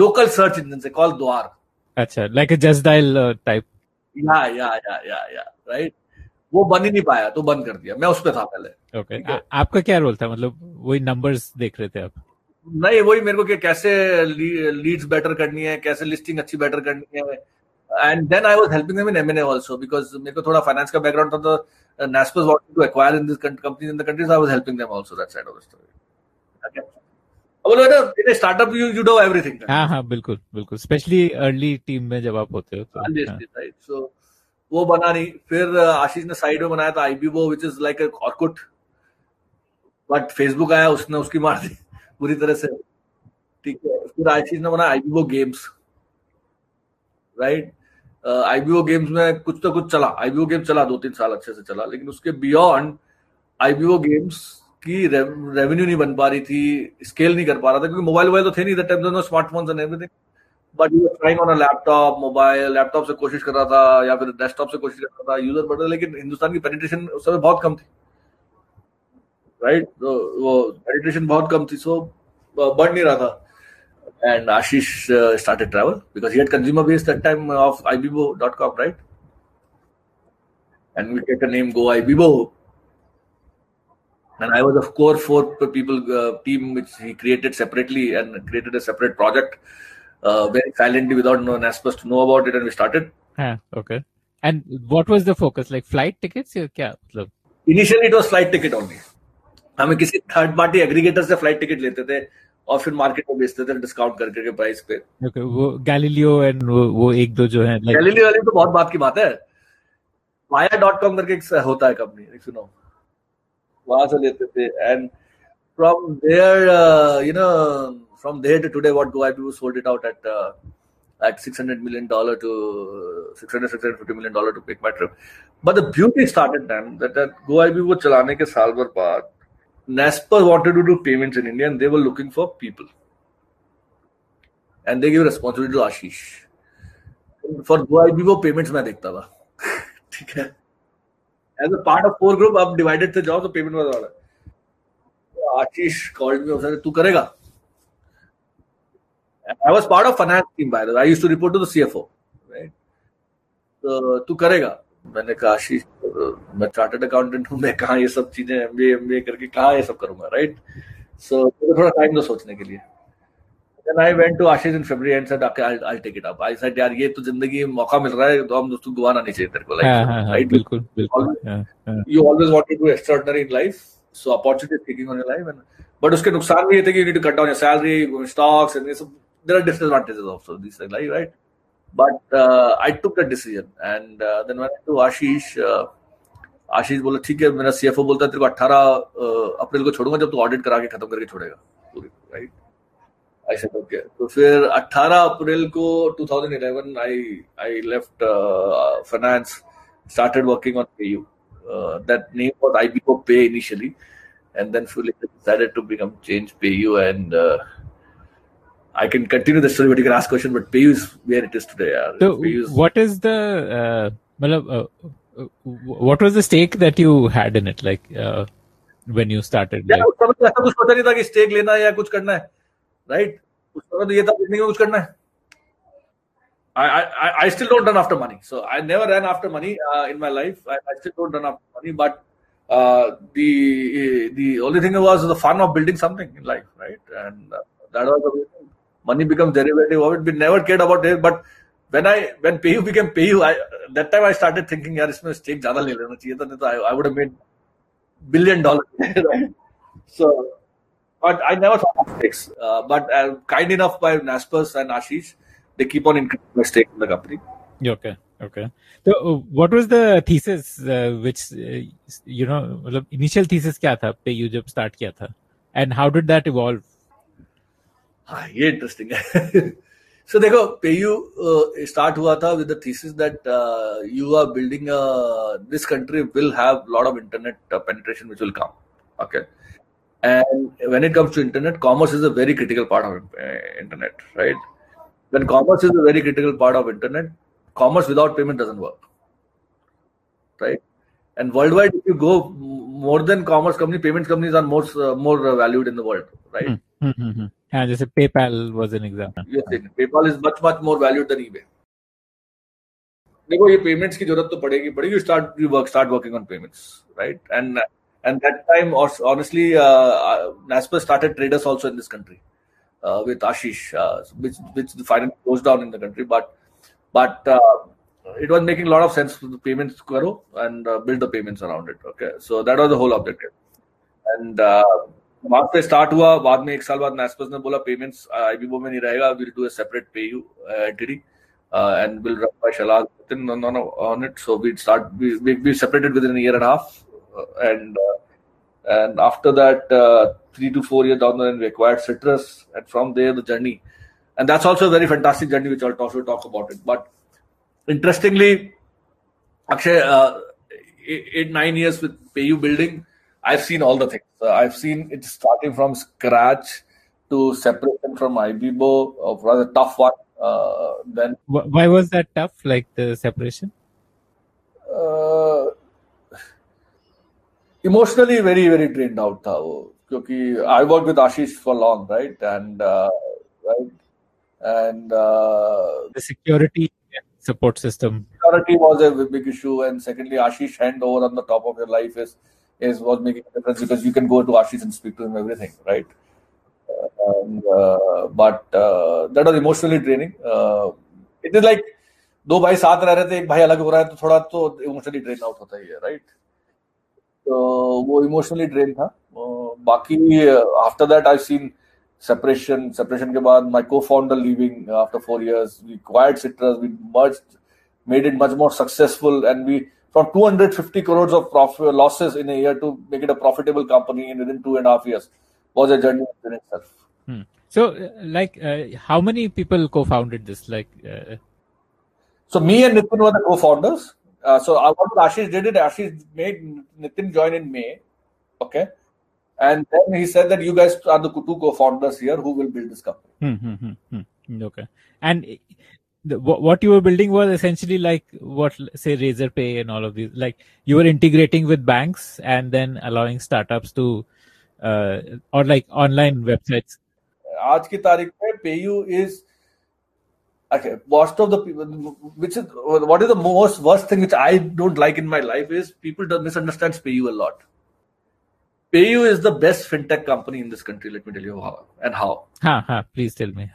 local search engine से, call द्वार। अच्छा, like a just dial type. या राइट। वो बन ही नहीं पाया तो बंद कर दिया, मैं उस पे था पहले। ओके, आपका क्या रोल था? मतलब वही नंबर्स देख रहे थे आप? नहीं, वही मेरे को कि कैसे लीड्स बेटर करनी है, कैसे लिस्टिंग अच्छी बेटर करनी है। And then I was helping them in MNA also because मेरे को थोड़ा फाइनेंस का बैकग्राउंड था, तो Naspers wanted to acquire in this companies in the countries, I was helping them also that side of the story. अब बोलो ना, in startup you do everything. हां, बिल्कुल बिल्कुल, स्पेशली अर्ली टीम में जब आप होते हो तो। राइट, सो वो बना नहीं। फिर आशीष ने साइड में बनाया था ibibo which is like a Orkut, but Facebook आया, उसने उसकी मार दी पूरी तरह से। ठीक है, फिर आशीष ने बना ibibo games. Right, ibibo games में कुछ तो कुछ चला, आईबीबो गेम चला 2-3 साल अच्छे से चला, लेकिन उसके बियॉन्ड आईबीबो गेम्स की रेवेन्यू नहीं बन पा रही थी, स्केल नहीं कर पा रहा था क्योंकि मोबाइल तो थे नहीं that time, no smartphones and everything, but you are trying on a laptop, mobile, laptop से कोशिश कर रहा था या फिर डेस्कटॉप से कोशिश कर रहा था, यूजर बढ़ रहा, लेकिन हिंदुस्तान की पेनिट्रेशन उस समय बहुत कम थी। राइट, वो पेनिट्रेशन बहुत कम थी, सो बढ़ नहीं रहा था। And Ashish started travel because he had consumer base that time of ibibo.com, right, and we take the name Go Ibibo, and I was of course 4 people team which he created separately and created a separate project very silently without no Naspers to know about it, and we started. Okay. And what was the focus? Like flight tickets or क्या? मतलब initially it was flight ticket only. हमें किसी third party aggregator से flight ticket लेते थे और फिर market में बेचते थे डिस्काउंट करके प्राइस पे। Okay, वो गैलीलियो एंड वो एक दो जो है गैलीलियो वाली तो बहुत बात की बात है। Maya.com करके एक होता है कंपनी, एक सुनो, वहां से लेते थे। And from there you know from there to today what Go Ibibo sold it out at $600 million to $650 million to Pick My Trip. But the beauty started then that Go Ibibo चलाने के साल भर बाद Naspers wanted to do payments in India and they were looking for people. And they gave responsibility to Ashish. For Go Ibibo payments मैं देखता था। ठीक है। As a part of core group, अब divided थे जॉब, तो payment वाला वाला। Ashish called me और said, तू करेगा? I was part of finance team by the way. I used to report to the CFO. Right? So, तू करेगा? मैंने कहा आशीष मैं चार्टर्ड अकाउंटेंट हूँ, मैं कहाँ ये सब चीजें एमबीए करके कहाँ ये सब करूंगा। राइट, सो थोड़ा टाइम दो सोचने के लिए। Then I went to Ashish in February and said okay I will take it up. I said यार ये तो जिंदगी में मौका मिल रहा है तो हम दोस्तों गवाना नहीं चाहिए तेरे को। लाइक राइट, बिल्कुल बिल्कुल, you always wanted to do extraordinary in life, so opportunity taking on your life. And but उसके नुकसान भी ये थे कि you need to cut down your salary, stocks and so there are disadvantages also this life. Right, but I took that decision and then went to Ashish. Ashish बोला ठीक है, मेरा CFO बोलता है तेरे को 18 अप्रैल को छोड़ूंगा जब तू ऑडिट करा के खत्म करके छोड़ेगा पूरी। Right, I said okay. तो फिर 18 अप्रैल को 2011 I left finance, started working on PayU. That name was Ibibo Pay initially and then fully decided to become change PayU and I can continue the story, but you can ask question. But PayU is where it is today. So, what is the what was the stake that you had in it? Like when you started? Yeah, उस समय तो ऐसा कुछ पता नहीं था कि stake लेना है या कुछ करना है, right? उस समय तो ये था बिजनेस में कुछ करना है। I still don't run after money, so I never ran after money in my life. I still don't run after money, but the only thing was the fun of building something in life, right? And that was the way. Money becomes derivative of it. We never cared about it. But when PayU became PayU, that time I started thinking, "Yaar, isme stake zyada le lena chahiye tha, nahi to I would have made $1 billion." Right? So, but I never thought of stakes. But kind enough by Naspers and Ashish, they keep on increasing my stake in the company. Okay, okay. So, what was the thesis which you know, matlab initial thesis kya tha PayU jab start kiya tha, and how did that evolve? ये interesting है। So देखो PayU start हुआ था with the thesis that you are building this country will have lot of internet penetration which will come. Okay. And when it comes to internet, commerce is a very critical part of internet, right? When commerce is a very critical part of internet, commerce without payment doesn't work, right? And worldwide, if you go more than commerce company, payments companies are most more valued in the world, right? Mm-hmm. Yeah, just PayPal was an example. Yes, PayPal is much more valued than eBay. देखो ये payments की जरूरत तो पड़ेगी. You start working on payments, right? And that time, honestly, Naspers started traders also in this country with Ashish, which finally closed down in the country. But it was making a lot of sense to the payments karo and build the payments around it. Okay, so that was the whole objective. And वहाँ पे start हुआ. बाद में एक साल बाद Naspers ने बोला payments Ibibo में नहीं रहेगा. We'll do a separate PayU entity and we'll run by Shalal on it. So we start. We separated within a year and a half. And after that, 3 to 4 years down the line, we acquired Citrus, and from there the journey. And that's also a very fantastic journey, which I'll also talk about it. But interestingly, Akshay, 8-9 years with PayU building, I've seen all the things. I've seen it starting from scratch to separation from Ibibo, a rather tough one. Then why was that tough? Like the separation? Emotionally, very, very drained out. Because I worked with Ashish for long, right? And the security support system. Security was a big issue, and secondly, Ashish handover on the top of your life was making a difference because you can go to Ashish and speak to him everything, right? But that was emotionally draining. It is like दो भाई साथ रह रहे थे, एक भाई अलग हो रहा है तो थोड़ा तो emotionally drained out होता ही है, right? वो इमोशनली ड्रेन था. बाकी after that I seen separation के बाद my co-founder leaving after 4 years. We acquired Citrus, we merged, made it much more successful, and we from 250 crores of profit losses in a year to make it a profitable company in within 2.5 years was a journey in itself. So like how many people co-founded this? So me and Nitin were the co-founders. So what Ashish did it, Ashish made Nitin join in May, okay? And then he said that you guys are the two co-founders here who will build this company. Okay. And what you were building was essentially like what, say, LazyPay and all of these. Like you were integrating with banks and then allowing startups to, or like online websites. Aaj ki tarikh mein PayU is... Okay, most of the people, what is the most worst thing which I don't like in my life is people don't misunderstand PayU a lot. PayU is the best fintech company in this country. Let me tell you how and how. Please tell me.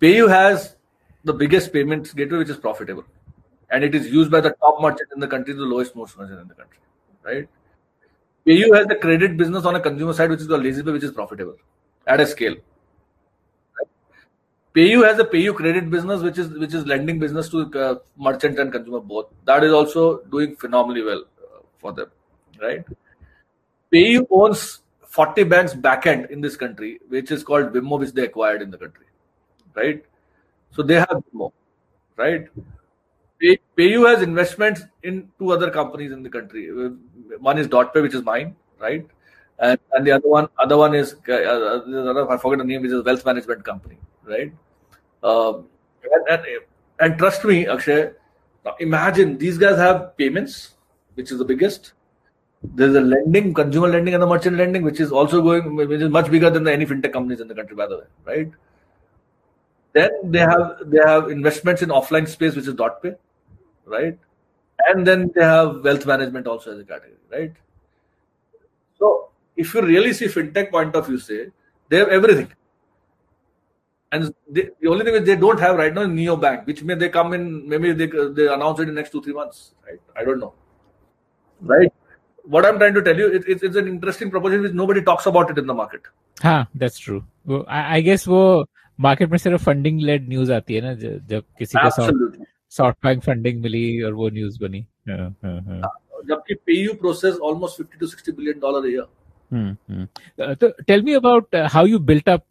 PayU has the biggest payments gateway, which is profitable, and it is used by the top merchant in the country, the lowest most merchant in the country, right? PayU has the credit business on a consumer side, which is the LazyPay, which is profitable at a scale. PayU has a PayU Credit business, which is lending business to merchant and consumer both. That is also doing phenomenally well for them, right? PayU owns 40 banks backend in this country, which is called Vimo, which they acquired in the country, right? So they have Vimo, right? PayU has investments in 2 other companies in the country. One is DotPe, which is mine, right? And the other one is I forget the name, which is wealth management company, right? And trust me, Akshay, imagine these guys have payments, which is the biggest. There's a lending, consumer lending and the merchant lending, which is also going, which is much bigger than any fintech companies in the country, by the way, right? Then they have investments in offline space, which is DotPay, right? And then they have wealth management also as a category, right? So if you really see fintech point of view, say, they have everything. And the only thing is they don't have right now is neobank, which may they come in, maybe they announce it in the next 2-3 months, right? I don't know, right? What I'm trying to tell you, it's an interesting proposition which nobody talks about it in the market. That's true. Well, I guess वो market में सिर्फ funding led news आती है ना, जब किसी को SoftBank funding मिली और वो news बनी. जबकि PayU process almost $50 to $60 billion a year. So tell me about how you built up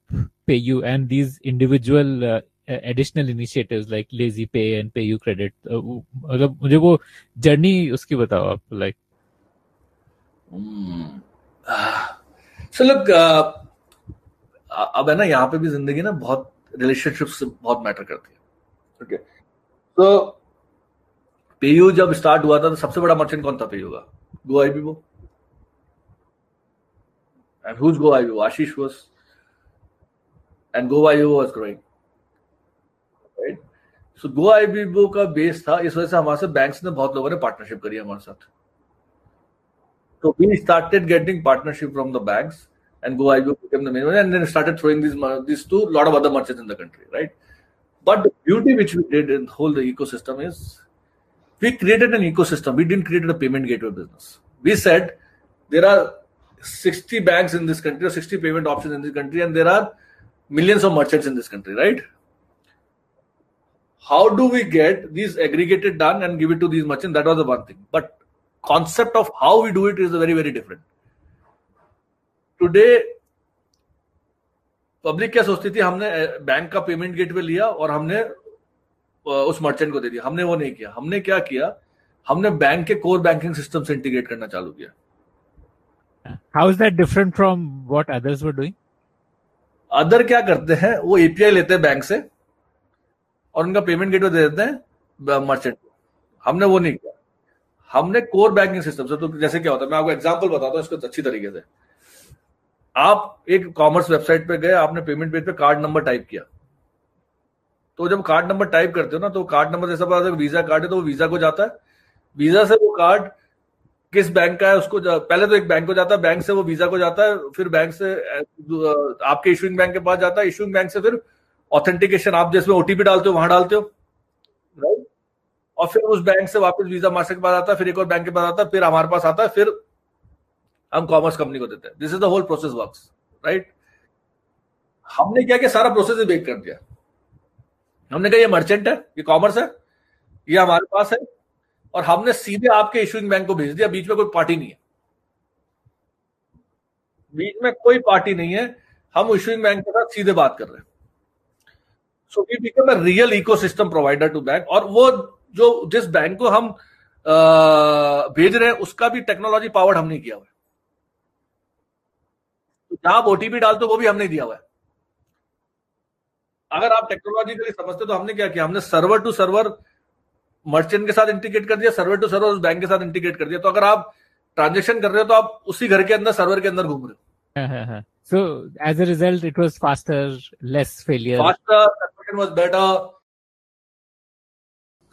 PayU and these individual additional initiatives like LazyPay and PayU Credit, मतलब मुझे वो journey उसकी बताओ आप like. So look, अब है ना यहाँ पे भी जिंदगी ना बहुत relationships बहुत matter करती है. Okay. So PayU जब start हुआ था तो सबसे बड़ा merchant कौन था PayU का? Goibibo. And who's Goibibo? Ashish was. And Goibibo was growing. Right? So Goibibo का base था, इस वजह से हमारे साथ banks ने बहुत लोगों ने partnership करी हमारे साथ. So we started getting partnership from the banks and Goibibo became the main one and then started throwing these to a lot of other merchants in the country, right? But the beauty which we did in the whole the ecosystem is we created an ecosystem. We didn't create a payment gateway business. We said there are 60 banks in this country or 60 payment options in this country and there are millions of merchants in this country, right? How do we get these aggregated done and give it to these merchants? That was the one thing. But concept of how we do it is very, very different. Today, public क्या सोचती थी हमने bank का payment gateway लिया और हमने उस merchant को दे दिया. हमने वो नहीं किया. हमने क्या किया? हमने बैंक के core banking system से integrate करना चालू किया. How is that different from what others were doing? Other क्या करते हैं? वो API लेते हैं बैंक से और उनका payment gateway दे देते हैं merchant को. हमने वो नहीं किया. हमने कोर बैंकिंग सिस्टम से तो जैसे क्या होता है मैं आपको एग्जांपल बताता हूं इसको अच्छी तरीके से. आप एक कॉमर्स वेबसाइट पे गए, आपने पेमेंट पेज पे कार्ड नंबर टाइप किया, तो जब कार्ड नंबर टाइप करते हो ना तो कार्ड नंबर जैसा पता है वीजा कार्ड है तो वो वीजा को जाता है, वीजा से वो कार्ड किस बैंक का है उसको पहले तो एक बैंक को जाता है, बैंक से वो वीजा को जाता है, फिर बैंक से आपके इशूइंग बैंक के पास जाता है, इशूइंग बैंक से फिर ऑथेंटिकेशन आप जिसमें ओटीपी डालते हो वहां डालते हो राइट, और फिर उस बैंक से वापस वीजा मास्टर के पास आता है, फिर एक और बैंक के पास आता है, फिर हमारे पास आता है, फिर हम कॉमर्स कंपनी को देते हैं. This is the whole process works right. हमने क्या कि सारा प्रोसेस ही बेक कर दिया. हमने कहा ये मर्चेंट है, ये कॉमर्स है, ये हमारे पास है और हमने सीधे आपके इशूइंग बैंक को भेज दिया. बीच में कोई पार्टी नहीं है, बीच में कोई पार्टी नहीं है, हम इशूइंग बैंक के साथ सीधे बात कर रहे हैं. So we become a real ecosystem provider to bank. और वो जो जिस बैंक को हम भेज रहे हैं उसका भी टेक्नोलॉजी पावर्ड हमने किया हुआ है. जहां आप ओटीपी डालते हो वो भी हमने दिया हुआ है. अगर आप टेक्नोलॉजी के लिए समझते तो हमने क्या किया, हमने सर्वर टू सर्वर मर्चेंट के साथ इंटीग्रेट कर दिया, सर्वर टू सर्वर उस बैंक के साथ इंटीग्रेट कर दिया. तो अगर आप ट्रांजेक्शन कर रहे हो तो आप उसी घर के अंदर सर्वर के अंदर घूम रहे हो. So as a result it was faster, less failure, faster, conversion was better.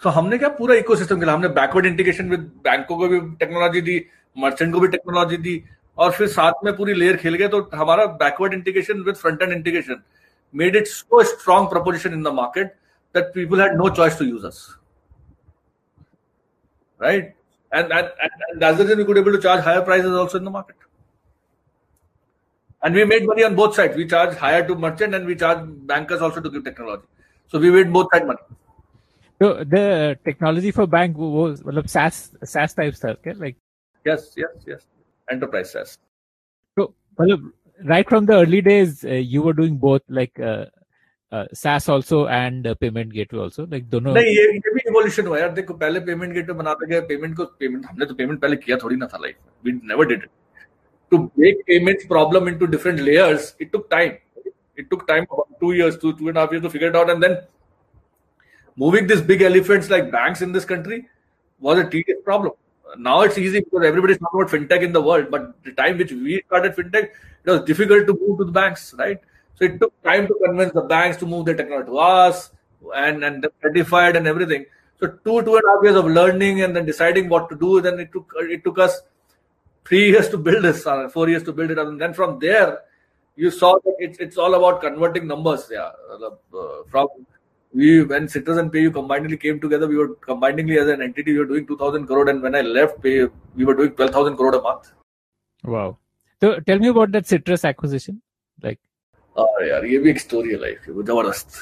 तो हमने क्या पूरा इकोसिस्टम के लिए हमने बैकवर्ड इंटीग्रेशन विद बैंकों को भी टेक्नोलॉजी दी, मर्चेंट को भी टेक्नोलॉजी दी और फिर साथ में पूरी लेयर खेल गए. तो हमारा backward integration with front end integration made it so strong proposition in the market that people had no choice to use us right. And that's the reason we could able to charge higher prices also in the market. And we made money on both side. We charge higher to merchant and we charge bankers also to give technology. So we made both side money. So the technology for bank was SaaS type stuff, like yes, enterprise SaaS. So right from the early days, you were doing both, like SaaS also and payment gateway also, like दोनों. नहीं ये भी evolution हुआ यार. देखो पहले payment gateway बनाते गए, payment हमने तो payment पहले किया थोड़ी ना था लाइफ में. We never did it. To break payments problem into different layers, it took time. It took time about 2 years to 2.5 years to figure it out, and then. Moving these big elephants like banks in this country was a tedious problem. Now it's easy because everybody's talking about fintech in the world. But the time which we started fintech, it was difficult to move to the banks, right? So it took time to convince the banks to move their technology to us and certified and everything. So 2.5 years of learning and then deciding what to do. Then it took us 3 years to build this, 4 years to build it. And then from there, you saw that it's all about converting numbers. Yeah, from when Citrus and PayU combinedly came together, we were combinedly as an entity, we were doing 2,000 crore. And when I left PayU, we were doing 12,000 crore a month. Wow. So tell me about that Citrus acquisition. Like, oh yeah, this is a big story of life. Zabardast.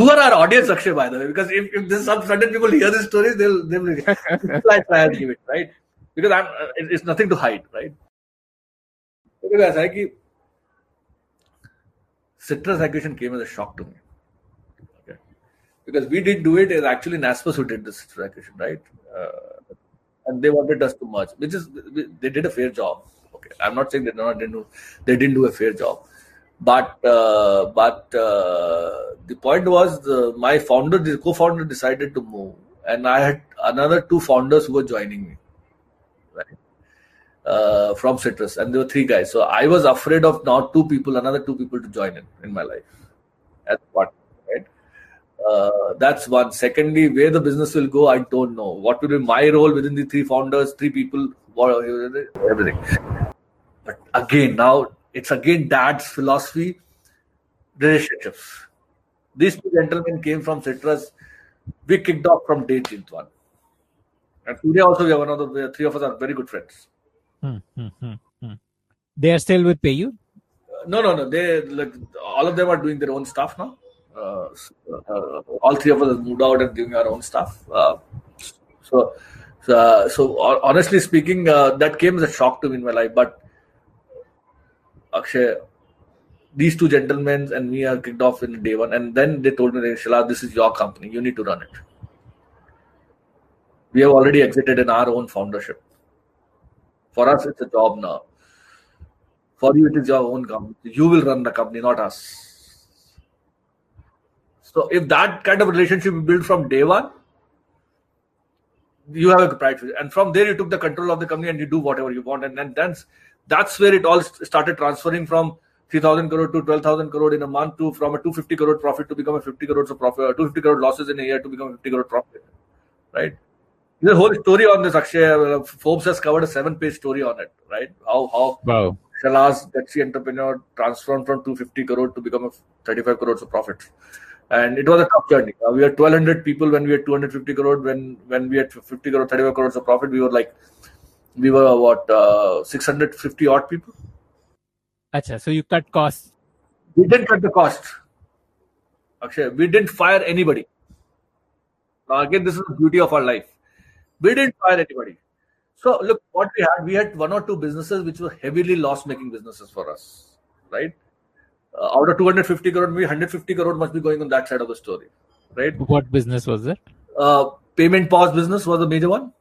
Who are our audience, Akshay, by the way? Because if there's some certain people hear these stories, they'll try and give it, right? Because it's nothing to hide, right? Because Citrus acquisition came as a shock to me. Okay. Because we didn't do it. It was actually Naspers who did this Citrus acquisition, right? And they wanted us to merge, which is, they did a fair job. Okay. I'm not saying they didn't do a fair job. But the point was my founder, the co-founder decided to move, and I had another two founders who were joining me, right, from Citrus, and there were three guys. So I was afraid of now another two people to join in my life. That's what, right? That's one. Secondly, where the business will go, I don't know. What will be my role within the three founders, three people, everything. But again, now. It's again dad's philosophy, relationships. These two gentlemen came from Citrus. We kicked off from day 1. And today also we have the three of us are very good friends. They are still with PayU? No. They all of them are doing their own stuff now. All three of us have moved out and doing our own stuff. So honestly speaking, that came as a shock to me in my life, but Akshay, these two gentlemen and me are kicked off in day 1, and then they told me, Shala, this is your company, you need to run it. We have already exited in our own foundership. For us, it's a job now. For you, it is your own company. You will run the company, not us. So if that kind of relationship you build from day 1, you have a pride for it. And from there, you took the control of the company and you do whatever you want. And then that's where it all started transferring from 3,000 crore to 12,000 crore in a month, to from a 250 crore profit to become a 50 crores of profit, or 250 crore losses in a year to become a 50 crore profit, right? There's a whole story on this, Akshay. Forbes has covered a 7-page story on it, right? How wow. Shala's Dutchy entrepreneur transformed from 250 crore to become a 35 crores of profit. And it was a tough journey. We had 1,200 people when we had 250 crore. When we had 50 crore, 35 crores of profit, we were 650 odd people. Acha, so you cut costs. We didn't cut the cost. Akshay, we didn't fire anybody. Now again, this is the beauty of our life. We didn't fire anybody. So look, what we had one or two businesses which were heavily loss-making businesses for us, right? Out of 250 crore, maybe 150 crore must be going on that side of the story, right? What business was that? Payment POS business was a major one.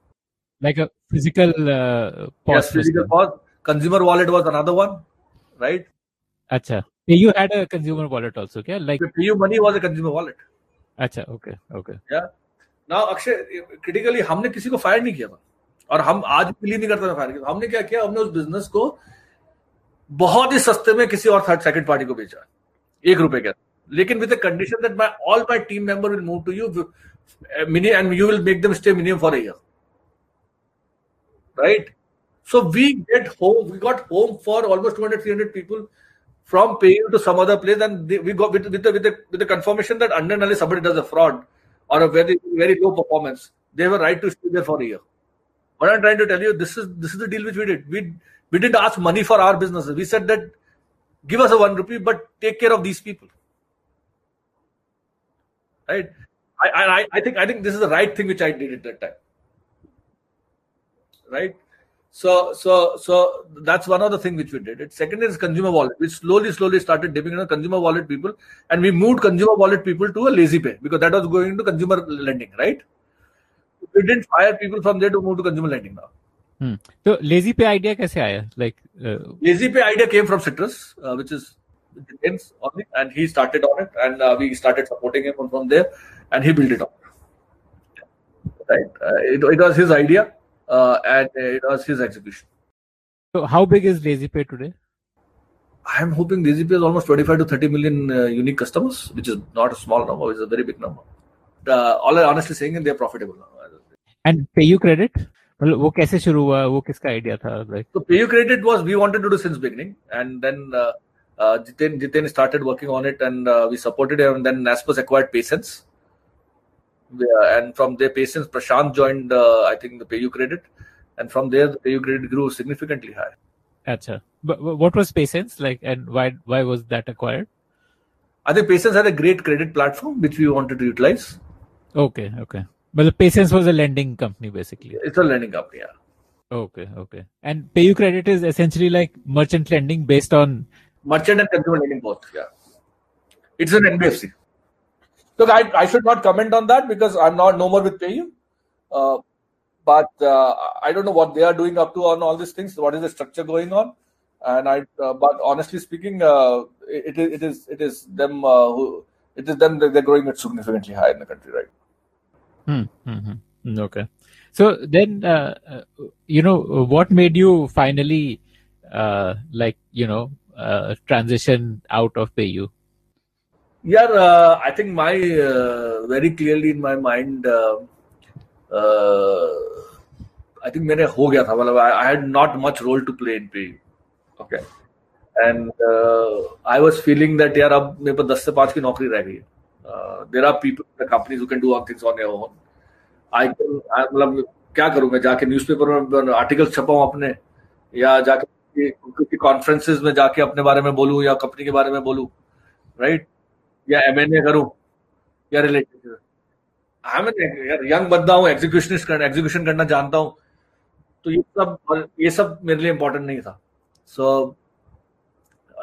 Like a physical POS. Yes, physical POS. Consumer wallet was another one, right? Acha. PayU had a consumer wallet also, okay? Like the PayU money was a consumer wallet. Acha, okay. Yeah. Now, Akshay, critically, हमने किसी को fire नहीं किया था, और हम आज believe नहीं करते fire किया. हमने क्या किया? हमने उस business को बहुत ही सस्ते में किसी और second party को बेचा, ₹1 के. लेकिन with the condition that all my team member will move to you, and you will make them stay minimum for a year. Right? So we got home for almost 200-300 people from PayU to some other place, and we got with the confirmation that unless somebody does a fraud or a very very low performance, they have a right to stay there for a year. What I'm trying to tell you, this is the deal which we did. We didn't ask money for our businesses. We said that give us a ₹1, but take care of these people. Right? I think this is the right thing which I did at that time. Right, so that's one of the things which we did. It second is consumer wallet, which slowly started dipping into consumer wallet people, and we moved consumer wallet people to a LazyPay because that was going into consumer lending, right? We didn't fire people from there to move to consumer lending now. So LazyPay idea kaise aaya? Like LazyPay idea came from Citrus, which is Nitin's, and he started on it, and we started supporting him from there, and he built it up. Right, it was his idea. And it was his execution. So how big is LazyPay today? I'm hoping LazyPay is almost 25 to 30 million unique customers, which is not a small number. It's a very big number. All I'm honestly saying is they're profitable now. And PayU Credit? Wo kaise shuru hua? Wo kiska idea tha? Like? So PayU Credit was we wanted to do since beginning. And then Jitin started working on it, and we supported him. And then Naspers acquired PaySense. Yeah, and from their PaySense, Prashant joined, I think, the PayU Credit. And from there, the PayU Credit grew significantly higher. Acha. But what was PaySense like, and why was that acquired? I think PaySense had a great credit platform, which we wanted to utilize. Okay. But the PaySense was a lending company, basically. It's a lending company, yeah. Okay. And PayU Credit is essentially like merchant lending based on... Merchant and consumer lending both, yeah. It's an NBFC. Look, I should not comment on that because I'm not no more with PayU. But I don't know what they are doing up to on all these things. What is the structure going on? And but honestly speaking, it is them. They're growing it significantly higher in the country, right? Mm-hmm. Okay. So then, what made you finally, transition out of PayU? Yeah, I think my very clearly in my mind, I think I had not much role to play in PayU. Okay. And I was feeling that yaar ab mere paas 10 se 5 ki naukri reh gayi hai. There are people in the companies who can do all things on their own. I matlab kya karunga, jaake newspaper mein article chhapaun apne, ya jaake kisi conferences mein jaake apne bare mein bolu, ya company ke bare mein bolu, right? Ya M&A karu, ya relationship. I'm a young banda hu, execution karna janta hu, to ye sab mere liye important nahi tha. So,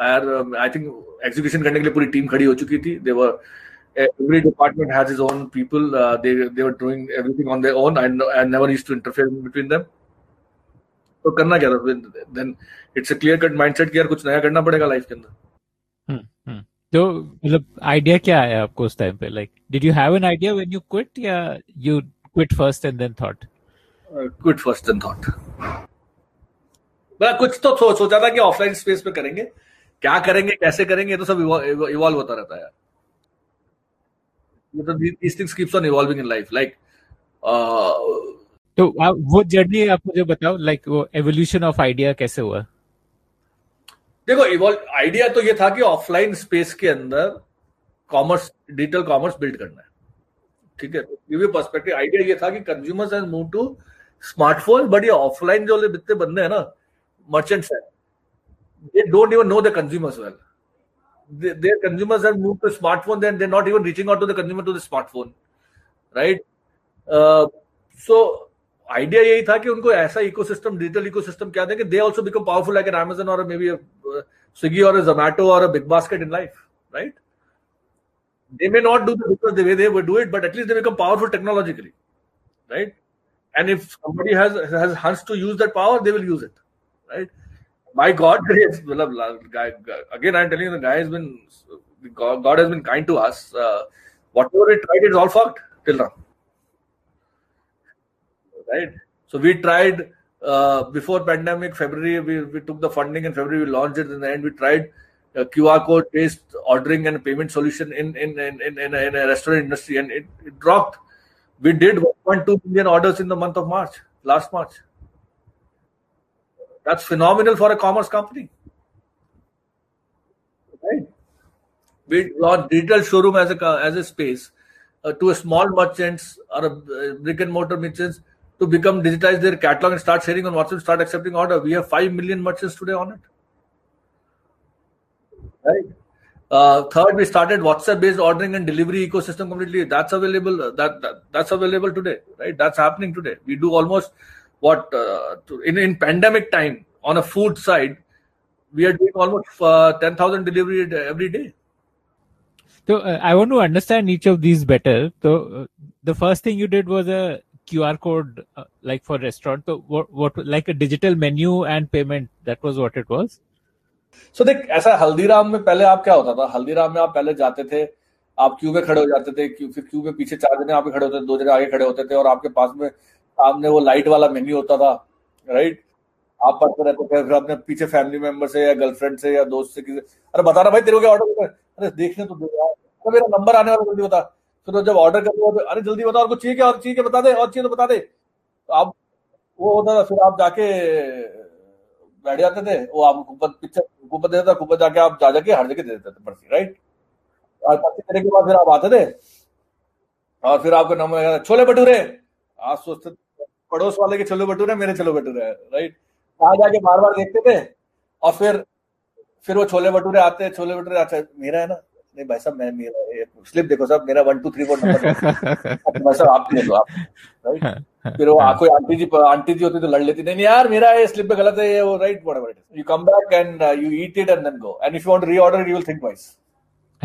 I think execution करने के लिए पूरी team खड़ी हो चुकी थी. They were, every department has its own people. They were doing everything on their own. I never used to interfere between them. तो करना क्या था? Then it's a clear-cut mindset कि यार कुछ नया करना पड़ेगा लाइफ के अंदर. तो मतलब idea क्या आया आपको उस time पे? Like, did you have an idea when you quit? या you quit first and then thought? Quit first and thought. कुछ तो सोचा था कि ऑफलाइन स्पेस पे करेंगे, क्या करेंगे, कैसे करेंगे, ये तो सब इवॉल्व होता रहता है यार. मतलब these things keeps on evolving in life, like तो वो जर्नी आप मुझे बताओ, like वो एवोल्यूशन ऑफ आइडिया कैसे हुआ? देखो, इवॉल्व आइडिया तो ये था कि ऑफलाइन स्पेस के अंदर कॉमर्स, डिजिटल कॉमर्स बिल्ड करना है. ठीक है, ये भी पर्सपेक्टिव. आइडिया ये था कि consumers has moved to smartphone, but ये ऑफलाइन जो जितने बंदे हैं ना, merchants, they don't even know the consumers well. Their consumers have moved to smartphone, then they're not even reaching out to the consumer to the smartphone, right? So idea यही था कि उनको ऐसा ecosystem, digital ecosystem क्या दें कि they also become powerful like an Amazon or maybe a Swiggy or a Zomato or a Big Basket in life, right? They may not do the business the way they would do it, but at least they become powerful technologically, right? And if somebody has hunts to use that power, they will use it. Right? By God's grace, again, I'm telling you, God has been kind to us. Whatever we tried, it's all fucked till now. Right? So we tried before pandemic, February, we took the funding in February, we launched it. In the end, we tried QR code-based ordering and payment solution in a restaurant industry, and it dropped. We did 1.2 million orders in the month of March, last March. That's phenomenal for a commerce company, right? We launched digital showroom as a space to a small merchants or a brick and mortar merchants to become digitize their catalog and start sharing on WhatsApp, start accepting order. We have 5 million merchants today on it, right? Third, we started WhatsApp-based ordering and delivery ecosystem completely. That's available. That's available today, right? That's happening today. We do almost. What in pandemic time on a food side, we are doing almost 10,000 delivery every day. So I want to understand each of these better. So the first thing you did was a QR code, like for restaurant. So what like a digital menu and payment? That was what it was. So देख ऐसा हल्दीराम में पहले आप क्या होता था? हल्दीराम में आप पहले जाते थे, आप क्यू में खड़े हो जाते थे, फिर क्यू में पीछे 4 जने आपके खड़े होते थे, 2 जने आगे खड़े होते थे, और आपके पास में सामने वो लाइट वाला मेन्यू होता था, राइट? आप पढ़ते रहते थे, फिर आपने पीछे फैमिली मेंबर से या गर्लफ्रेंड से या दोस्त से किसी, अरे बता रहा भाई तेरे को क्या ऑर्डर करना है, अरे देखने तो दो यार, तो मेरा नंबर आने वाला जल्दी बता. फिर तो जब ऑर्डर करते हो, अरे जल्दी बता, और कुछ चाहिए क्या, और चाहिए बता दे, और चाहिए तो बता दे. तो आप वो होता था, फिर आप जाके बैठ जाते थे, वो आपको कूपन देता था, कूपन जाके आप जाके हर जगह दे देते थे पर्ची, राइट? और पर्ची देने के बाद फिर आप आते थे और फिर आपका नंबर, छोले भटूरे, आप सोचते पड़ोस वाले के छोले भटूरे, मेरे छोले भटूरे, राइट? वहां जाके बार बार देखते थे और फिर वो छोले भटूरे आते, छोले भटूरे, अच्छा मेरा है ना, नहीं भाई साहब, मैं मेरा स्लिप देखो साहब, मेरा 1 2 3 4 नंबर भाई साहब आप ले लो आप, राइट? फिर वो कोई आंटी जी होती तो लड़ लेती, नहीं यार मेरा ये स्लिप पे गलत है ये वो, right? Whatever it is, you come back and you eat it and then go, and if you want to reorder you will think twice.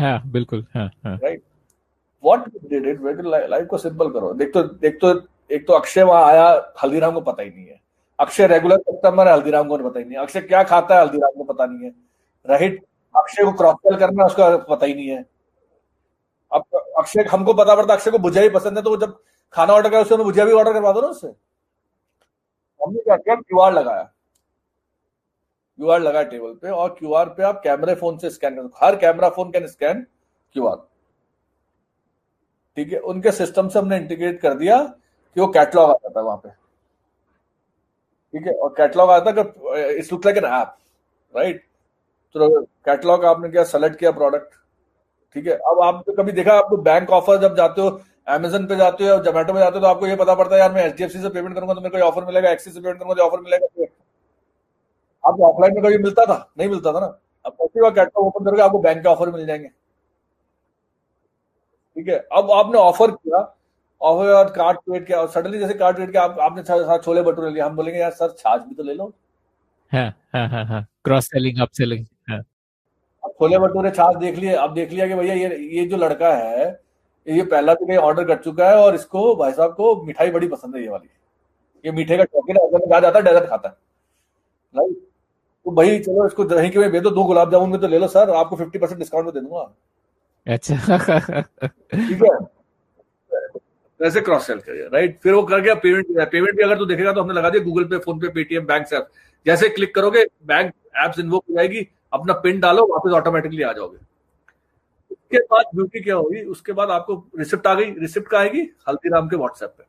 हाँ बिल्कुल हाँ right what did it life को सिंपल करो एक तो अक्षय वहां आया हल्दीराम को पता ही नहीं है अक्षय रेगुलर कस्टमर है हल्दीराम को पता ही नहीं है अक्षय क्या खाता है हल्दीराम को पता नहीं है राइट अक्षय को क्रॉस सेल करना उसका पता ही नहीं है अब अक्षय हमको पता पड़ता अक्षय को भुजिया भी पसंद है तो जब खाना ऑर्डर करे उससे भुजिया भी ऑर्डर करवा दो ना उससे हमने क्या किया क्यूआर लगाया टेबल पे और क्यूआर पे आप कैमरे फोन से स्कैन कर हर camera phone can scan QR ठीक है उनके सिस्टम से हमने इंटीग्रेट कर दिया कि वो कैटलॉग आता था वहां पे ठीक है और कैटलॉग आता था it's look like an app right तो कैटलॉग आपने क्या सेलेक्ट किया प्रोडक्ट ठीक है अब आपने कभी देखा आपको बैंक ऑफर जब जाते हो Amazon पे जाते हो Zomato पे जाते हो तो आपको ये पता पड़ता है यार मैं HDFC से पेमेंट करूंगा तो मेरे को ऑफर मिलेगा एक्सिस से पेमेंट करूंगा तो ऑफर मिलेगा आपको ऑफलाइन में कभी मिलता था नहीं मिलता था ना अब पॉसिबल का कैटलॉग ओपन करोगे आपको बैंक के ऑफर मिल जाएंगे ठीक है अब आपने ऑफर किया ऑफर और कार्ड क्रिएट किया और सडनली जैसे कार्ड क्रिएट किया आपने छोले भटूरे लिए हम बोलेंगे यार सर छाछ भी तो ले लो cross selling up selling chole bhature छाछ देख लिए अब देख लिया कि भैया ये जो लड़का है ये पहला भी कहीं ऑर्डर कर चुका है और इसको भाई साहब को मिठाई बड़ी पसंद है ये वाली ये मीठे का शौकीन है जाता है डेजर्ट खाता है राइट तो भाई चलो इसको दही के में दो 2 गुलाब जामुन में तो ले लो सर आपको 50% डिस्काउंट में दे दूंगा अच्छा ठीक है वैसे क्रॉस सेल करिए राइट फिर वो कर गया पेमेंट भी अगर तू देखेगा तो हमने लगा दिया Google Pay PhonePe Paytm bank app जैसे क्लिक करोगे बैंक एप्स इन्वोक हो जाएगी अपना पिन डालो वापस ऑटोमेटिकली आ जाओगे उसके बाद ब्यूटी क्या होगी उसके बाद आपको रिसिप्ट आ गई रिसिप्ट कहाँ आएगी हल्दीराम के व्हाट्सएप पे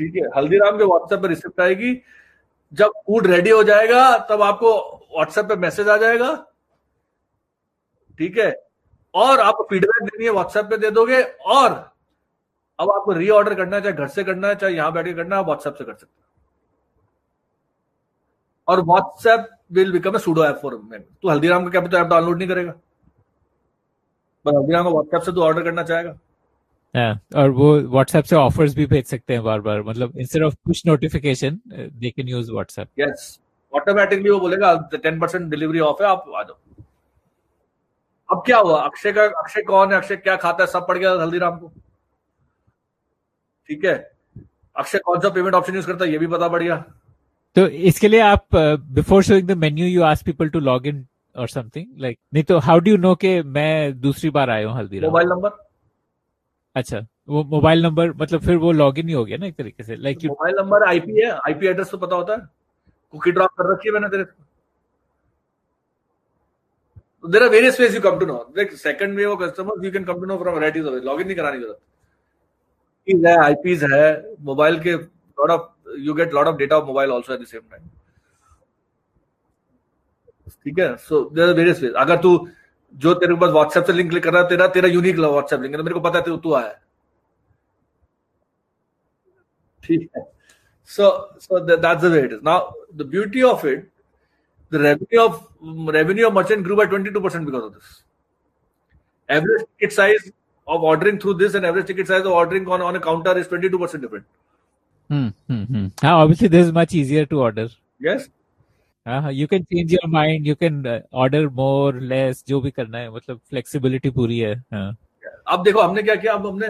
ठीक है हल्दीराम के व्हाट्सएप पे रिसिप्ट आएगी जब फूड रेडी हो जाएगा तब आपको व्हाट्सएप पे मैसेज आ जाएगा ठीक है और आपको फीडबैक देनी है व्हाट्सएप पे दे दोगे और अब आपको रीऑर्डर करना है चाहे घर से करना है चाहे यहां बैठ के करना है व्हाट्सएप से कर सकते और WhatsApp will become a pseudo app for man तू हल्दीराम का क्या ऐप डाउनलोड नहीं करेगा पर हल्दीराम का व्हाट्सएप से तू ऑर्डर करना चाहेगा और वो व्हाट्सएप से ऑफर्स भी भेज सकते हैं बार बार मतलब instead of push notification they can use WhatsApp yes automatically वो बोलेगा 10% डिलीवरी ऑफ है आप आ जाओ अब क्या हुआ अक्षय कौन है अक्षय क्या खाता है सब पड़ गया हल्दीराम को ठीक है अक्षय कौन सा पेमेंट ऑप्शन यूज करता है ये भी पता पड़ गया तो इसके लिए आप before showing the menu you ask people to log in और समथिंग लाइक नहीं तो हाउ डू यू नो कि मैं दूसरी बार आया हूँ हल्दीराम मोबाइल नंबर अच्छा वो मोबाइल नंबर मतलब फिर वो लॉग इन ही हो गया ना एक तरीके से लाइक मोबाइल नंबर आईपी है आईपी एड्रेस तो पता होता है कुकी ड्रॉप कर रखी है मैंने तेरे को there are various ways you come to know like second way of customers you can come to know from varieties of log in नहीं कराने की जरूरत है आईपीज है मोबाइल के lot of you get a lot of data of mobile also at the same time ठीक है so there are various ways अगर तू जो तेरे पास WhatsApp से लिंक क्लिक कर रहा है तेरा यूनिक WhatsApp लिंक है तो मेरे को पता है तू आया ठीक है so that's the way it is now the beauty of it the revenue of merchant grew by 22% because of this average ticket size of ordering through this and average ticket size of ordering on a counter is 22% different obviously this is much easier to order. Yes. You can change your mind. You can order more, less, जो भी करना है मतलब flexibility पूरी है. अब देखो हमने क्या किया अब हमने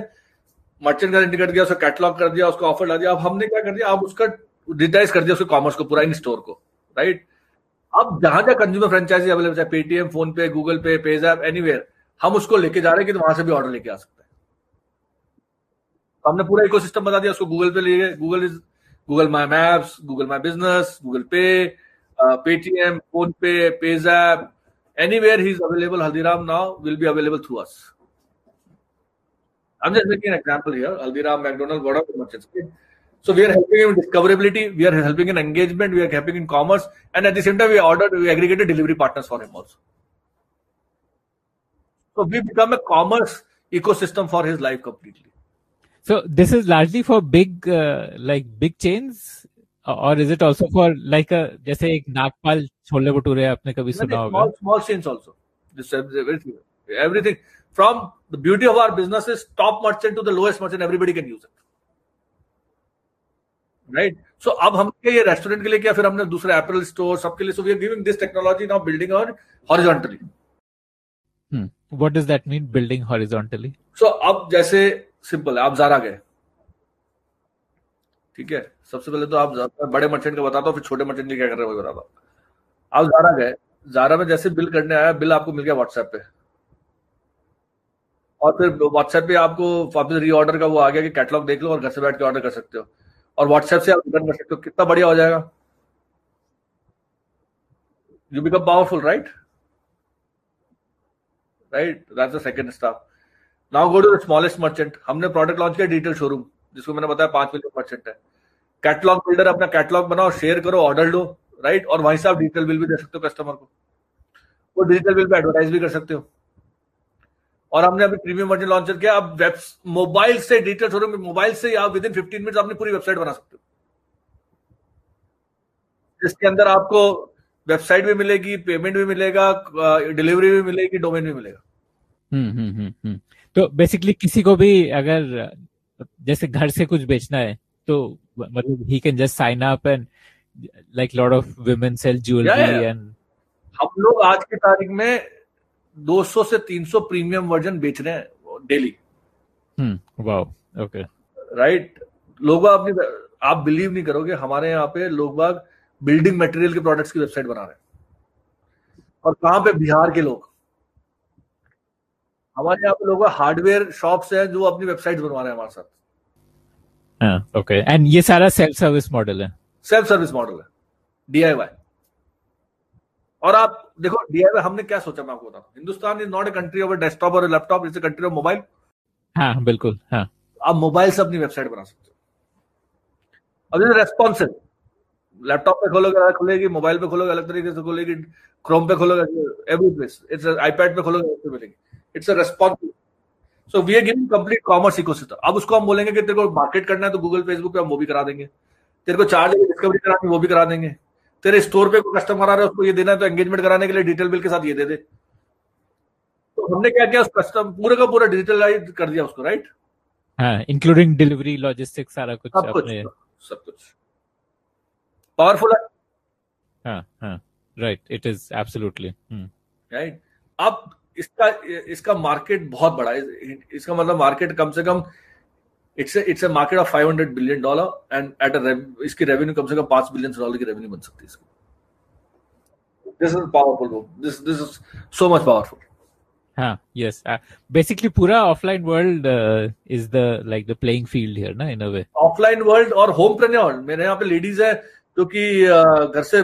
merchant का इंटीग्रेट किया उसका कैटलॉग कर दिया उसका ऑफर ला दिया अब हमने क्या कर दिया अब उसका डिजिटाइज कर दिया उसके कॉमर्स को पूरा इन स्टोर को राइट अब जहां जहाँ कंज्यूमर फ्रेंचाइजी अवेलेबल है Paytm PhonePe Google Pay PayZapp anywhere हम उसको लेके जा रहे हैं कि वहां से भी ऑर्डर लेके आ सकते हैं हमने पूरा इकोसिस्टम बता दिया उसको गूगल पे ले गए Google my maps Google my business Google Pay Paytm PhonePe PayZapp anywhere he is available Haldiram now will be available through us I am just making an example here Haldiram McDonald what are the merchants so we are helping in discoverability we are helping in engagement we are helping in commerce and at the same time we order we aggregated delivery partners for him also so we become a commerce ecosystem for his life completely So this is largely for big, like big chains, or is it also for like a, जैसे एक नागपाल छोले भटूरे आपने कभी सुना होगा? Small chains also. This everything from the beauty of our businesses, top merchant to the lowest merchant, everybody can use it. right? So ab humke ye restaurant ke liye kya, fir humne dusre apparel store sabke liye. So we are giving this technology now, building on horizontally. What does that mean, building horizontally? So ab jaise simple, ab Zara gaye, ठीक है, सबसे पहले तो आप बड़े merchant का बताता हूँ, फिर छोटे मर्चेंट के क्या कर रहे हो आप। Zara गए, Zara में जैसे बिल करने आया, बिल आपको मिल गया व्हाट्सएप पे, और फिर व्हाट्सएप पे आपको वापस रीऑर्डर का वो आ गया कि कैटलॉग देख लो और घर से बैठ के ऑर्डर कर सकते हो, और व्हाट्सएप से आप रिटर्न कर सकते हो। कितना बढ़िया हो जाएगा, you become powerful, right? Right, that's the second step. Now go to the smallest merchant. हमने प्रोडक्ट लॉन्च किया, डिटेल शोरूम, जिसको मैंने बताया 5 मिलियन मर्चेंट है। कैटलॉग बिल्डर, अपना कैटलॉग बनाओ, शेयर करो, ऑर्डर लो, राइट? और वहीं से आप डिजिटल बिल भी दे सकते हो कस्टमर को, वो डिजिटल बिल पे एडवर्टाइज भी कर सकते हो। और हमने अभी प्रीमियम मर्चेंट लॉन्च किया, आप वेब मोबाइल से, डिजिटल शोरूम मोबाइल से आप विदिन 15 मिनट्स अपनी पूरी वेबसाइट बना सकते हो, जिसके अंदर आपको वेबसाइट भी मिलेगी, पेमेंट भी मिलेगा, डिलीवरी भी मिलेगी, डोमेन भी मिलेगा। तो बेसिकली किसी को भी अगर जैसे घर से कुछ बेचना है, तो मतलब he can just sign up, and like lot of women sell jewelry and हम लोग आज की तारीख में 200 से 300 प्रीमियम वर्जन बेच रहे हैं डेली। Wow, okay, right. लोग अपनी, आप बिलीव नहीं करोगे, हमारे यहाँ पे लोग बाग बिल्डिंग मटेरियल के प्रोडक्ट्स की वेबसाइट बना रहे हैं, और कहाँ पे, बिहार के लोग। हमारे यहाँ पे लोग हार्डवेयर शॉप्स हैं जो अपनी वेबसाइट बनवा रहे हैं हमारे साथ। ओके, एंड ये सारा सेल्फ सर्विस मॉडल है, डीआईवाई। और आप देखो, डीआईवाई हमने क्या सोचा, मैं आपको बताऊं, Hindustan is not a country of desktop और laptop, it's a country of mobile. हाँ, बिल्कुल। हाँ, आप मोबाइल से अपनी वेबसाइट बना सकते हो। अब जैसे रेस्पॉन्सिव, लैपटॉप पे खोलोगे अलग खुलेगी, मोबाइल पे खोलोगे अलग तरीके से खोलेगी, क्रोम पे खोलोगे, एवरी प्लेस, इट्स आईपैड पे खोलोगे अलग मिलेगी। It's a responsibility. So we are giving complete commerce ecosystem. अब उसको हम बोलेंगे कि तेरे को मार्केट करना है तो गूगल फेसबुक पे हम वो भी करा देंगे, तेरे को चार्ज डिस्कवरी करानी वो भी करा देंगे, तेरे स्टोर पे कोई कस्टमर आ रहा है उसको ये देना है तो एंगेजमेंट कराने के लिए डिटेल बिल के साथ ये दे दे। तो हमने क्या किया, उस कस्टम पूरे का पूरा डिजिटलाइज कर दिया उसको, राइट? हाँ, इंक्लूडिंग डिलीवरी, लॉजिस्टिक्स, सारा कुछ, सब कुछ पावरफुल है। हाँ, right, it is absolutely right. अब इसका मार्केट बहुत बड़ा है, इसका मतलब मार्केट कम से कम it's a market of $500 billion, and at इसकी रेवेन्यू कम से कम $5 बिलियन की रेवेन्यू बन सकती है। This is powerful, this is so much powerful. हाँ, यस, बेसिकली पूरा offline world is the like the playing field here ना, in a way. Offline world और होमप्रेन्योर, मेरे यहाँ पे लेडीज है जो कि घर से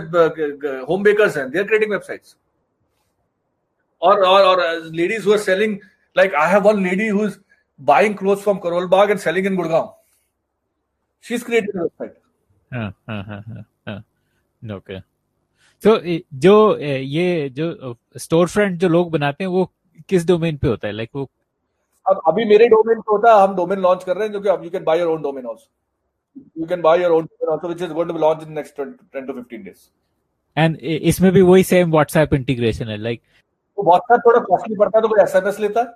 होम बेकर्स हैं, they are creating websites. Or ladies who are selling, like I have one lady who is buying clothes from Karol Bagh and selling in Gurgaon. She's created a website. Okay. So जो storefront जो लोग बनाते हैं वो किस domain पे होता है? Like वो अब अभी मेरे डोमेन पे होता है, हम डोमेन लॉन्च कर रहे हैं जो कि अब you can buy your own domain also. Which is going to be launched in the next 10 to 15 days. And इसमें भी वही same WhatsApp integration है, like तो व्हाट्सएप थोड़ा कॉस्टली पड़ता है तो कोई एसएमएस लेता है,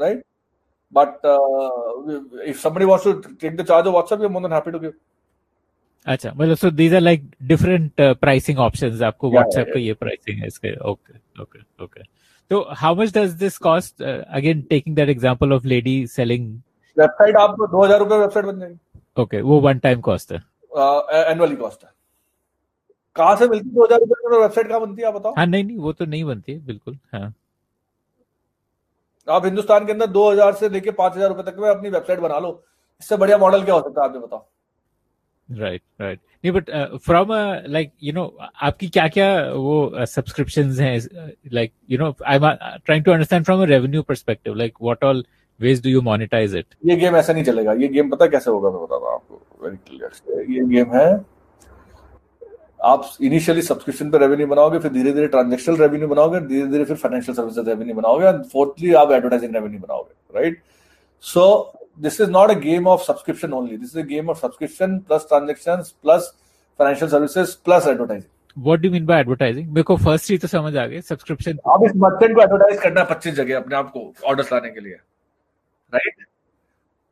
right? But if somebody wants to take the charge of WhatsApp, we are more than happy to give. अच्छा, मतलब so these are like different pricing options, आपको व्हाट्सएप पे ये प्राइसिंग है इसके। ओके। तो how much does this cost, again taking that example of lady selling website, आपको ₹2000 website बन जाएगी। ओके, वो वन टाइम कॉस्ट है, एनुअली कॉस्ट है। कहाँ से मिलती है ₹2000 में वेबसाइट? कहाँ बनती है आप बताओ? हाँ, नहीं वो तो नहीं बनती है, बिल्कुल। हाँ, आप हिंदुस्तान के अंदर 2000 से लेके ₹5000 तक में अपनी वेबसाइट बना लो, इससे बढ़िया मॉडल क्या हो सकता है, आप ये बताओ। राइट। नहीं, but from like you know, आपकी क्या क्या वो सब्सक्रिप्शंस हैं, like you know, I am trying to understand from a revenue perspective, like what all ways do you monetise it? ये गेम ऐसा नहीं चलेगा, ये गेम पता कैसे होगा, मैं बताता हूँ आपको वेरी क्लियर। ये गेम है, आप इनिशियली सब्सक्रिप्शन पे रेवेन्यू बनाओगे, फिर धीरे धीरे ट्रांजेक्शनल रेवेन्यू बनाओगे, धीरे धीरे फिर फाइनेंशियल सर्विसेज रेवेन्यू बनाओगे, एंड फोर्थली आप एडवर्टाइजिंग रेवेन्यू बनाओगे, right? So this is not a game of subscription only, this is a game of subscription plus transactions plus financial services plus advertising. What do you mean by advertising? मेरे को first ही तो समझ आ गई, subscription. आप इस merchant को advertise करना है 25 जगह अपने आप को ऑर्डर्स लाने के लिए, right?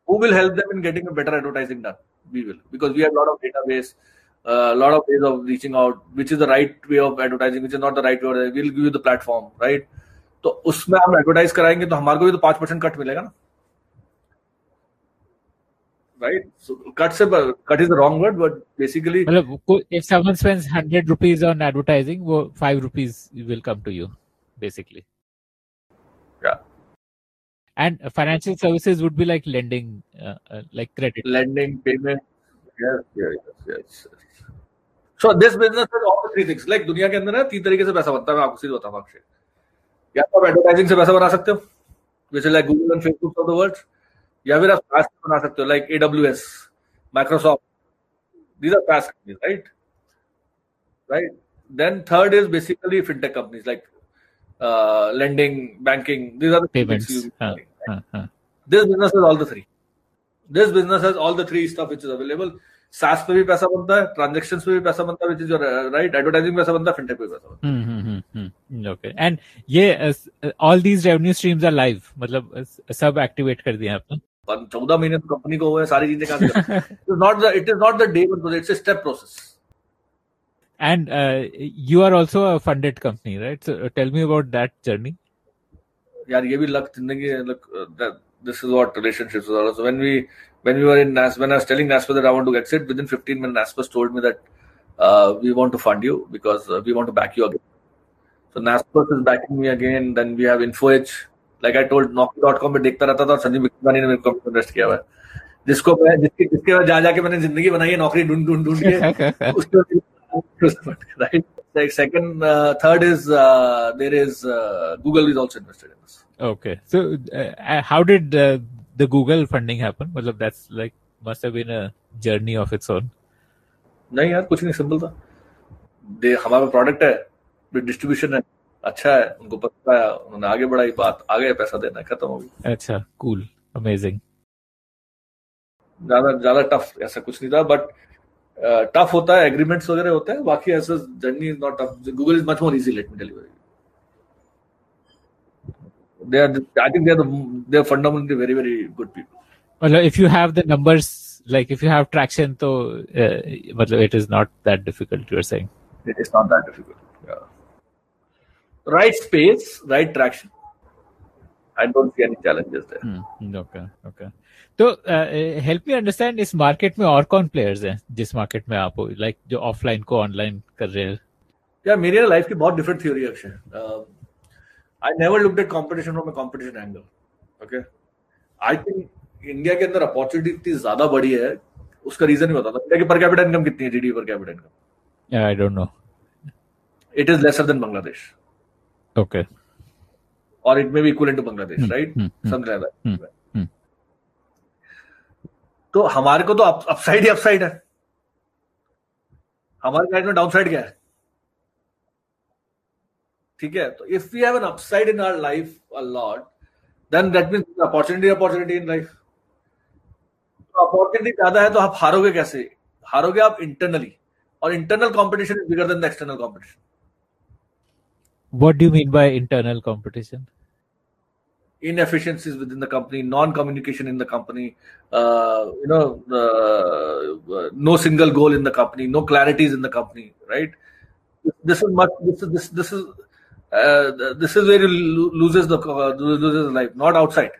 Who will help them in getting a better advertising done? We will, because we have a lot of database, a lot of ways of reaching out, which is the right way of advertising, which is not the right way. We'll give you the platform, right? तो उसमें हम advertise कराएंगे तो हमारे को भी तो 5% cut मिलेगा ना, right? So cut is the wrong word, but basically, if someone spends 100 rupees on advertising, 5 rupees will come to you, basically. Yeah. And financial services would be like lending, like credit, lending, payment. Yes. So this business has all the three things. Like दुनिया के अंदर ना तीन तरीके से पैसा बनता है, मैं आपको सीधे बताऊँ अक्षय. या तो आप एडवर्टाइजिंग से पैसा बना सकते हो, जैसे like Google and Facebook of the world, या फिर आप SaaS से बना सकते हो, like AWS, Microsoft. These are SaaS companies, right? Then third is basically fintech companies like lending, banking. These are the payments. Right? This business has all the three. This business has all the three stuff which is available. SaaS पे भी पैसा बनता है, transactions पे भी पैसा बनता है, which is your right, advertising पैसा बनता है, fintech पे भी पैसा बनता है. Okay. And ये all these revenue streams are live, मतलब सब activate कर दिया आपने. 14 महीने तो कंपनी को हुए हैं, सारी चीजें काम कर. It is not the day one process. It's a step process. And you are also a funded company, right? So tell me about that journey. यार ये भी luck जिंदगी है, luck. This is what relationships are. So when we were in Naspers, when I was telling Naspers that I want to exit, within 15 minutes Naspers told me that we want to fund you because we want to back you again. So Naspers is backing me again. Then we have InfoEdge. Like I told, Naukri.com पे देखता रहता था और संजीव विक्रमानी ने मेरे को invest किया हुआ है. जिसके बाद जा जाके मैंने जिंदगी बनाई है, नौकरी ढूंढ के उसको, right? Like second, third is Google is also invested in this. Okay, so how did the Google funding happen? Well, that's like must have been a journey of its own. नहीं यार कुछ नहीं, सिंपल था. दे हमारा product है, फिर distribution है, अच्छा है, उनको पता है, उन्होंने आगे बढ़ाई बात, आगे पैसा देना खत्म हो गई. अच्छा, कूल, अमेजिंग. ज्यादा टफ ऐसा कुछ नहीं था, बट टफ होता है, एग्रीमेंट्स वगैरह होते हैं, बाकी ऐसा journey is not tough. Google is much more easy, let me tell you. They are fundamentally very, very good people. Well, if you have the numbers, like if you have traction, so it is not that difficult, you are saying. It is not that difficult. Yeah. Right space, right traction. I don't see any challenges there. Okay. So help me understand, इस market में और कौन players हैं जिस market में आप हो, like जो offline को online कर रहे हैं? Yeah, मेरी life की बहुत different theory Akshay. I never looked at competition from a competition angle. Okay, I think India के अंदर opportunity इतनी ज़्यादा बड़ी है, उसका reason ही बताता हूँ. इंडिया की per capita income कितनी है, GDP per capita income? Yeah, I don't know. It is lesser than Bangladesh. Okay. Or it may be equivalent to Bangladesh, right? Something like that. तो हमारे को तो upside है. हमारे साइड में downside क्या है? ठीक है, तो if we have an upside in our life a lot, then that means opportunity in life. Opportunity ज्यादा है तो आप हारोगे कैसे? हारोगे आप इंटरनली, और internal competition is bigger than the external competition. What do you mean by internal competition? Inefficiencies within the company, non-communication in the company, no single goal in the company, no clarities in the company, right? This is where you loses life, not outside.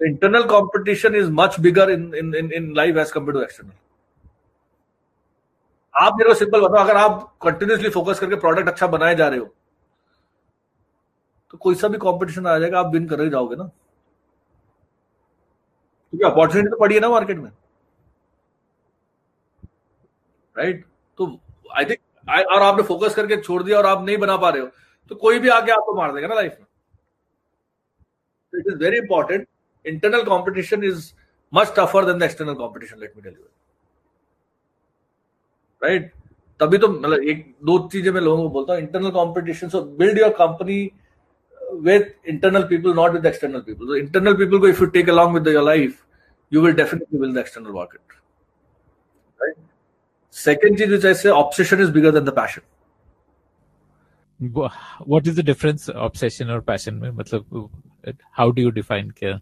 The internal competition is much bigger in life as compared to external. आप मेरे को simple बताओ, अगर आप continuously focus करके product अच्छा बनाए जा रहे हो तो कोई सा भी कॉम्पिटिशन आ जाएगा, आप विन कर ही जाओगे ना, क्योंकि अपॉर्चुनिटी तो पड़ी है ना मार्केट में, राइट? तो आई थिंक और आपने फोकस करके छोड़ दिया और आप नहीं बना पा रहे हो तो कोई भी आके आपको मार देगा ना लाइफ में. It is very important. Internal competition is much tougher than the external competition, let me tell you, right? तभी तो मतलब एक दो चीजें मैं लोगों को बोलता हूँ, internal competition, so build your company with internal people, not with external people. Internal people को if you take along with your life, you will definitely win the external market. Second thing which I say, obsession is bigger than the passion. What is the difference, obsession or passion? How do you define care?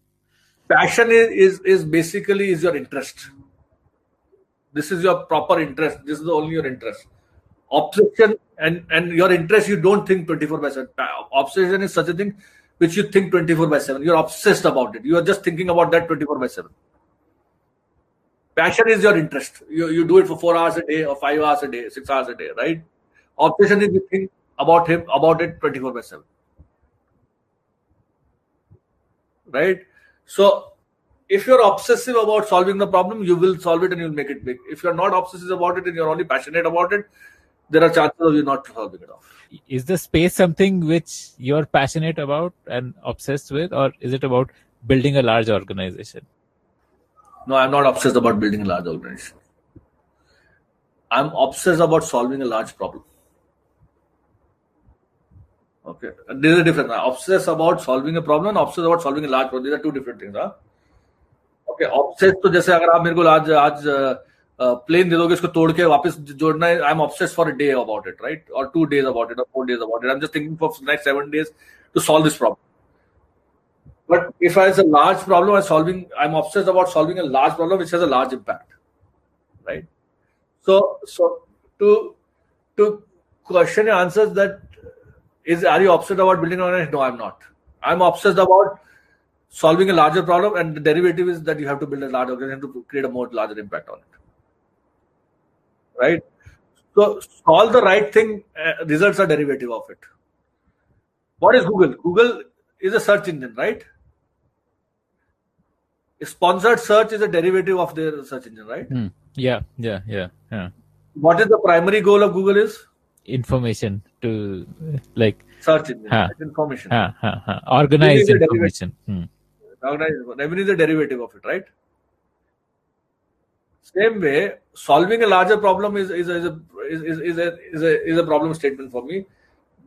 passion is basically is your interest. This is your proper interest. This is only your interest. Obsession and your interest, you don't think 24/7. Obsession is such a thing which you think 24/7. You're obsessed about it. You are just thinking about that 24/7. Passion is your interest. You do it for 4 hours a day or 5 hours a day, 6 hours a day, right? Obsession is you think about it 24/7. Right? So if you're obsessive about solving the problem, you will solve it and you'll make it big. If you're not obsessive about it and you're only passionate about it, there are chances of you not solving it off. Is the space something which you're passionate about and obsessed with, or is it about building a large organization? No, I'm not obsessed about building a large organization. I'm obsessed about solving a large problem. Okay, there's a difference. Obsessed about solving a problem and obsessed about solving a large problem. These are two different things. Huh? Okay, obsessed to जैसे अगर आप मेरे को आज plane दे दोगे इसको तोड़ के वापस जोड़ना है, I'm obsessed for a day about it, right? Or 2 days about it, or 4 days about it. I'm just thinking for the next 7 days to solve this problem. But if it's a large problem, I'm obsessed about solving a large problem which has a large impact, right? So to question and answers that are you obsessed about building an organization? No, I'm not. I'm obsessed about solving a larger problem, and the derivative is that you have to build a large organization to create a more larger impact on it, right? So solve the right thing. Results are derivative of it. What is Google? Google is a search engine, right? Sponsored search is a derivative of their search engine, right? Mm. Yeah. What is the primary goal of Google is? Information to like search engine, information. Organized information. Revenue is a derivative of it, right? Same way, solving a larger problem is a problem statement for me.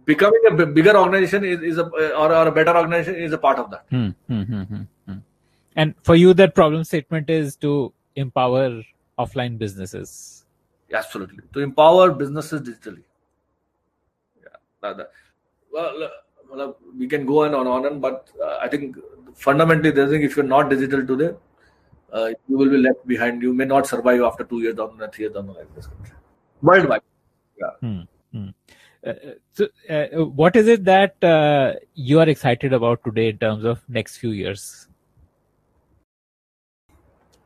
Becoming a bigger organization or a better organization is a part of that. And for you, that problem statement is to empower offline businesses. Absolutely, to empower businesses digitally. Well, we can go on, but I think fundamentally, if you're not digital today, you will be left behind. You may not survive after 2 years down, 3 years down the line in this country. Worldwide. Yeah. So, what is it that you are excited about today in terms of next few years?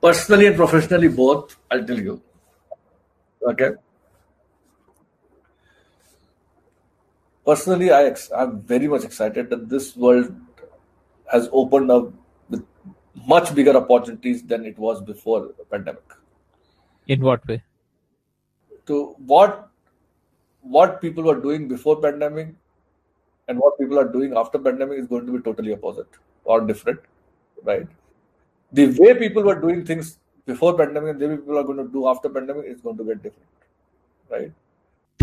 Personally and professionally, both. I'll tell you. Okay. Personally, I'm very much excited that this world has opened up with much bigger opportunities than it was before the pandemic. In what way? To what people were doing before pandemic and what people are doing after pandemic is going to be totally opposite or different, right? The way people were doing things before pandemic and the way people are going to do after pandemic is going to get different, right?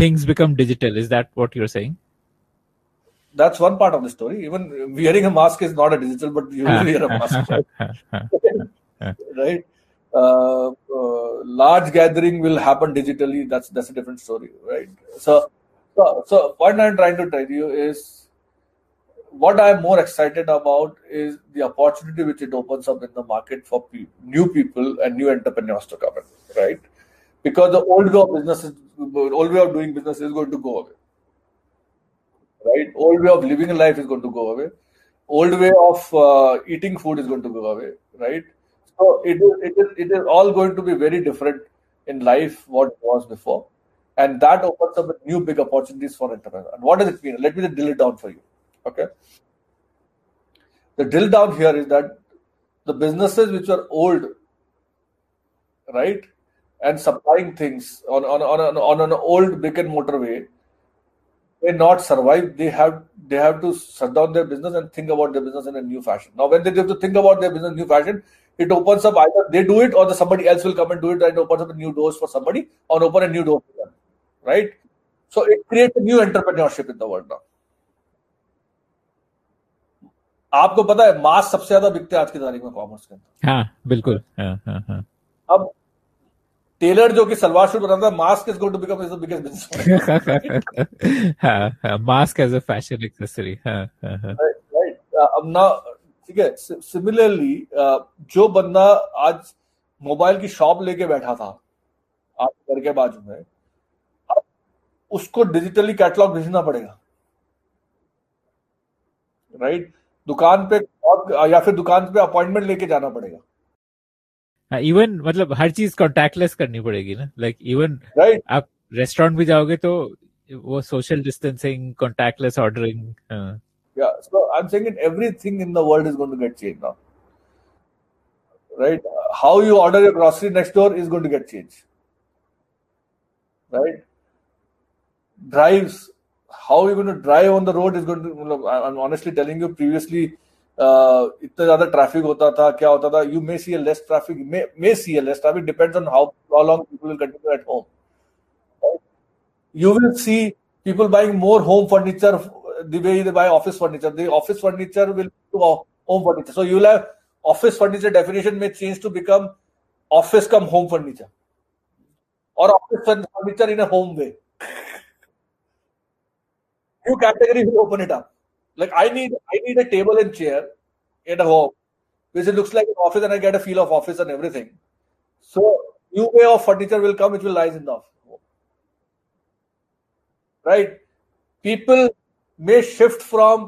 Things become digital. Is that what you're saying? That's one part of the story. Even wearing a mask is not a digital, but you wear a mask. Right? Large gathering will happen digitally. That's a different story, right? So what I'm trying to tell you is what I'm more excited about is the opportunity which it opens up in the market for new people and new entrepreneurs to come in, right? Because the old way of doing business is going to go away, right? Old way of living life is going to go away. Old way of eating food is going to go away, right? So it is all going to be very different in life what it was before, and that opens up new big opportunities for entrepreneurs. And what does it mean? Let me drill it down for you. Okay. The drill down here is that the businesses which are old, right? And supplying things on an old brick and mortar way may not survive. They have to shut down their business and think about their business in a new fashion. Now, when they have to think about their business in a new fashion, it opens up either they do it or somebody else will come and do it and opens up new doors for somebody or open a new door for them, right? So it creates a new entrepreneurship in the world now. आपको पता है mask सबसे ज्यादा बिकते हैं आज की तारीख में कॉमर्स के अंदर. हाँ बिल्कुल. अब टेलर जो कि सलवार सूट बनाता है mask is going to become is the biggest business. Mask as a fashion accessory. Right. अब नाउ ठीक है। सिमिलरली जो बंदा आज मोबाइल की शॉप लेके बैठा था आप घर के बाजू में, अब उसको डिजिटली कैटलॉग भेजना पड़ेगा, राइट? दुकान पे या फिर दुकान पे अपॉइंटमेंट लेके जाना पड़ेगा। इवन मतलब हर चीज कॉन्टैक्टलेस करनी पड़ेगी ना, लाइक इवन आप रेस्टोरेंट भी जाओगे तो वो social distancing, contactless ordering. Yeah, so I'm saying everything in the world is going to get changed now, right? How you order your grocery next door is going to get changed, right? Drives, how you're going to drive on the road is going to. I'm honestly telling you, previously, इतना ज़्यादा traffic होता था, क्या होता था? You may see a less traffic, may see a less traffic. Depends on how long people will continue at home. Right? You will see people buying more home furniture. The way they buy office furniture, the office furniture will to home furniture. So you'll have office furniture definition may change to become office cum home furniture, or office furniture in a home way. New category will open it up. Like I need a table and chair at a home, which it looks like an office, and I get a feel of office and everything. So new way of furniture will come, which will lie in the office, right? People may shift from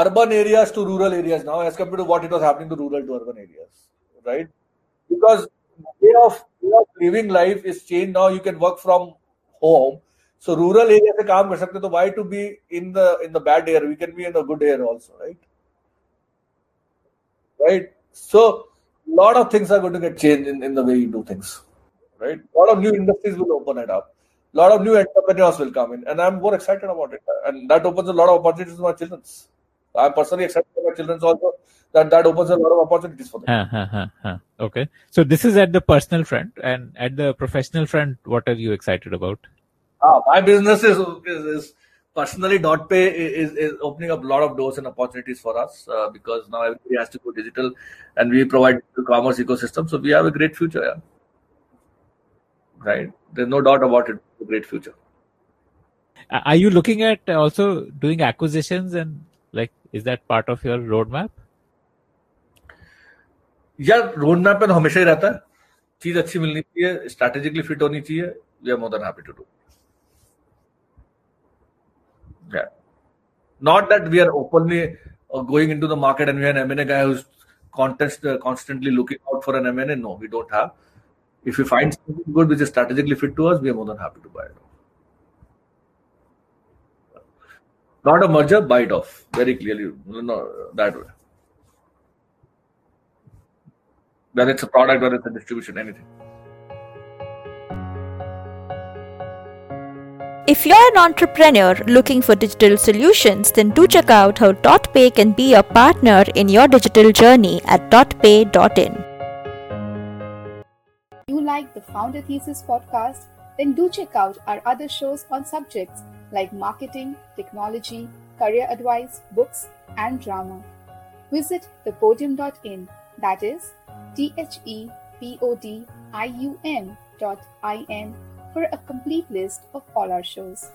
urban areas to rural areas now as compared to what it was happening to rural to urban areas, right? Because way of living life is changed now. You can work from home, so rural areas se kaam kar sakte, so why to be in the bad air? We can be in the good air also, right? So lot of things are going to get changed in the way you do things, right? Lot of new industries will open it up. A lot of new entrepreneurs will come in, and I'm more excited about it. And that opens a lot of opportunities for my children. I'm personally excited for my children also. That opens a lot of opportunities for them. Okay. So this is at the personal front, and at the professional front, what are you excited about? My business is personally DotPe is opening up a lot of doors and opportunities for us because now everybody has to go digital, and we provide the commerce ecosystem. So we have a great future. Yeah. Right. There's no doubt about it. A great future. Are you looking at also doing acquisitions, and like, is that part of your roadmap? Yeah, roadmap पर हमेशा ही रहता है. चीज अच्छी मिलनी चाहिए, strategically fit होनी चाहिए. We are more than happy to do. Yeah. Not that we are openly going into the market and we are an M&A guy who's constantly looking out for an M&A. No, we don't have. If we find something good which is strategically fit to us, we are more than happy to buy it off. Not a merger, buy it off. Very clearly, no, that way. Whether it's a product, whether it's a distribution, anything. If you're an entrepreneur looking for digital solutions, then do check out how DotPe can be a partner in your digital journey at dotpay.in. Like the Founder Thesis podcast, then do check out our other shows on subjects like marketing, technology, career advice, books, and drama. Visit thepodium.in, that is thepodium.in, for a complete list of all our shows.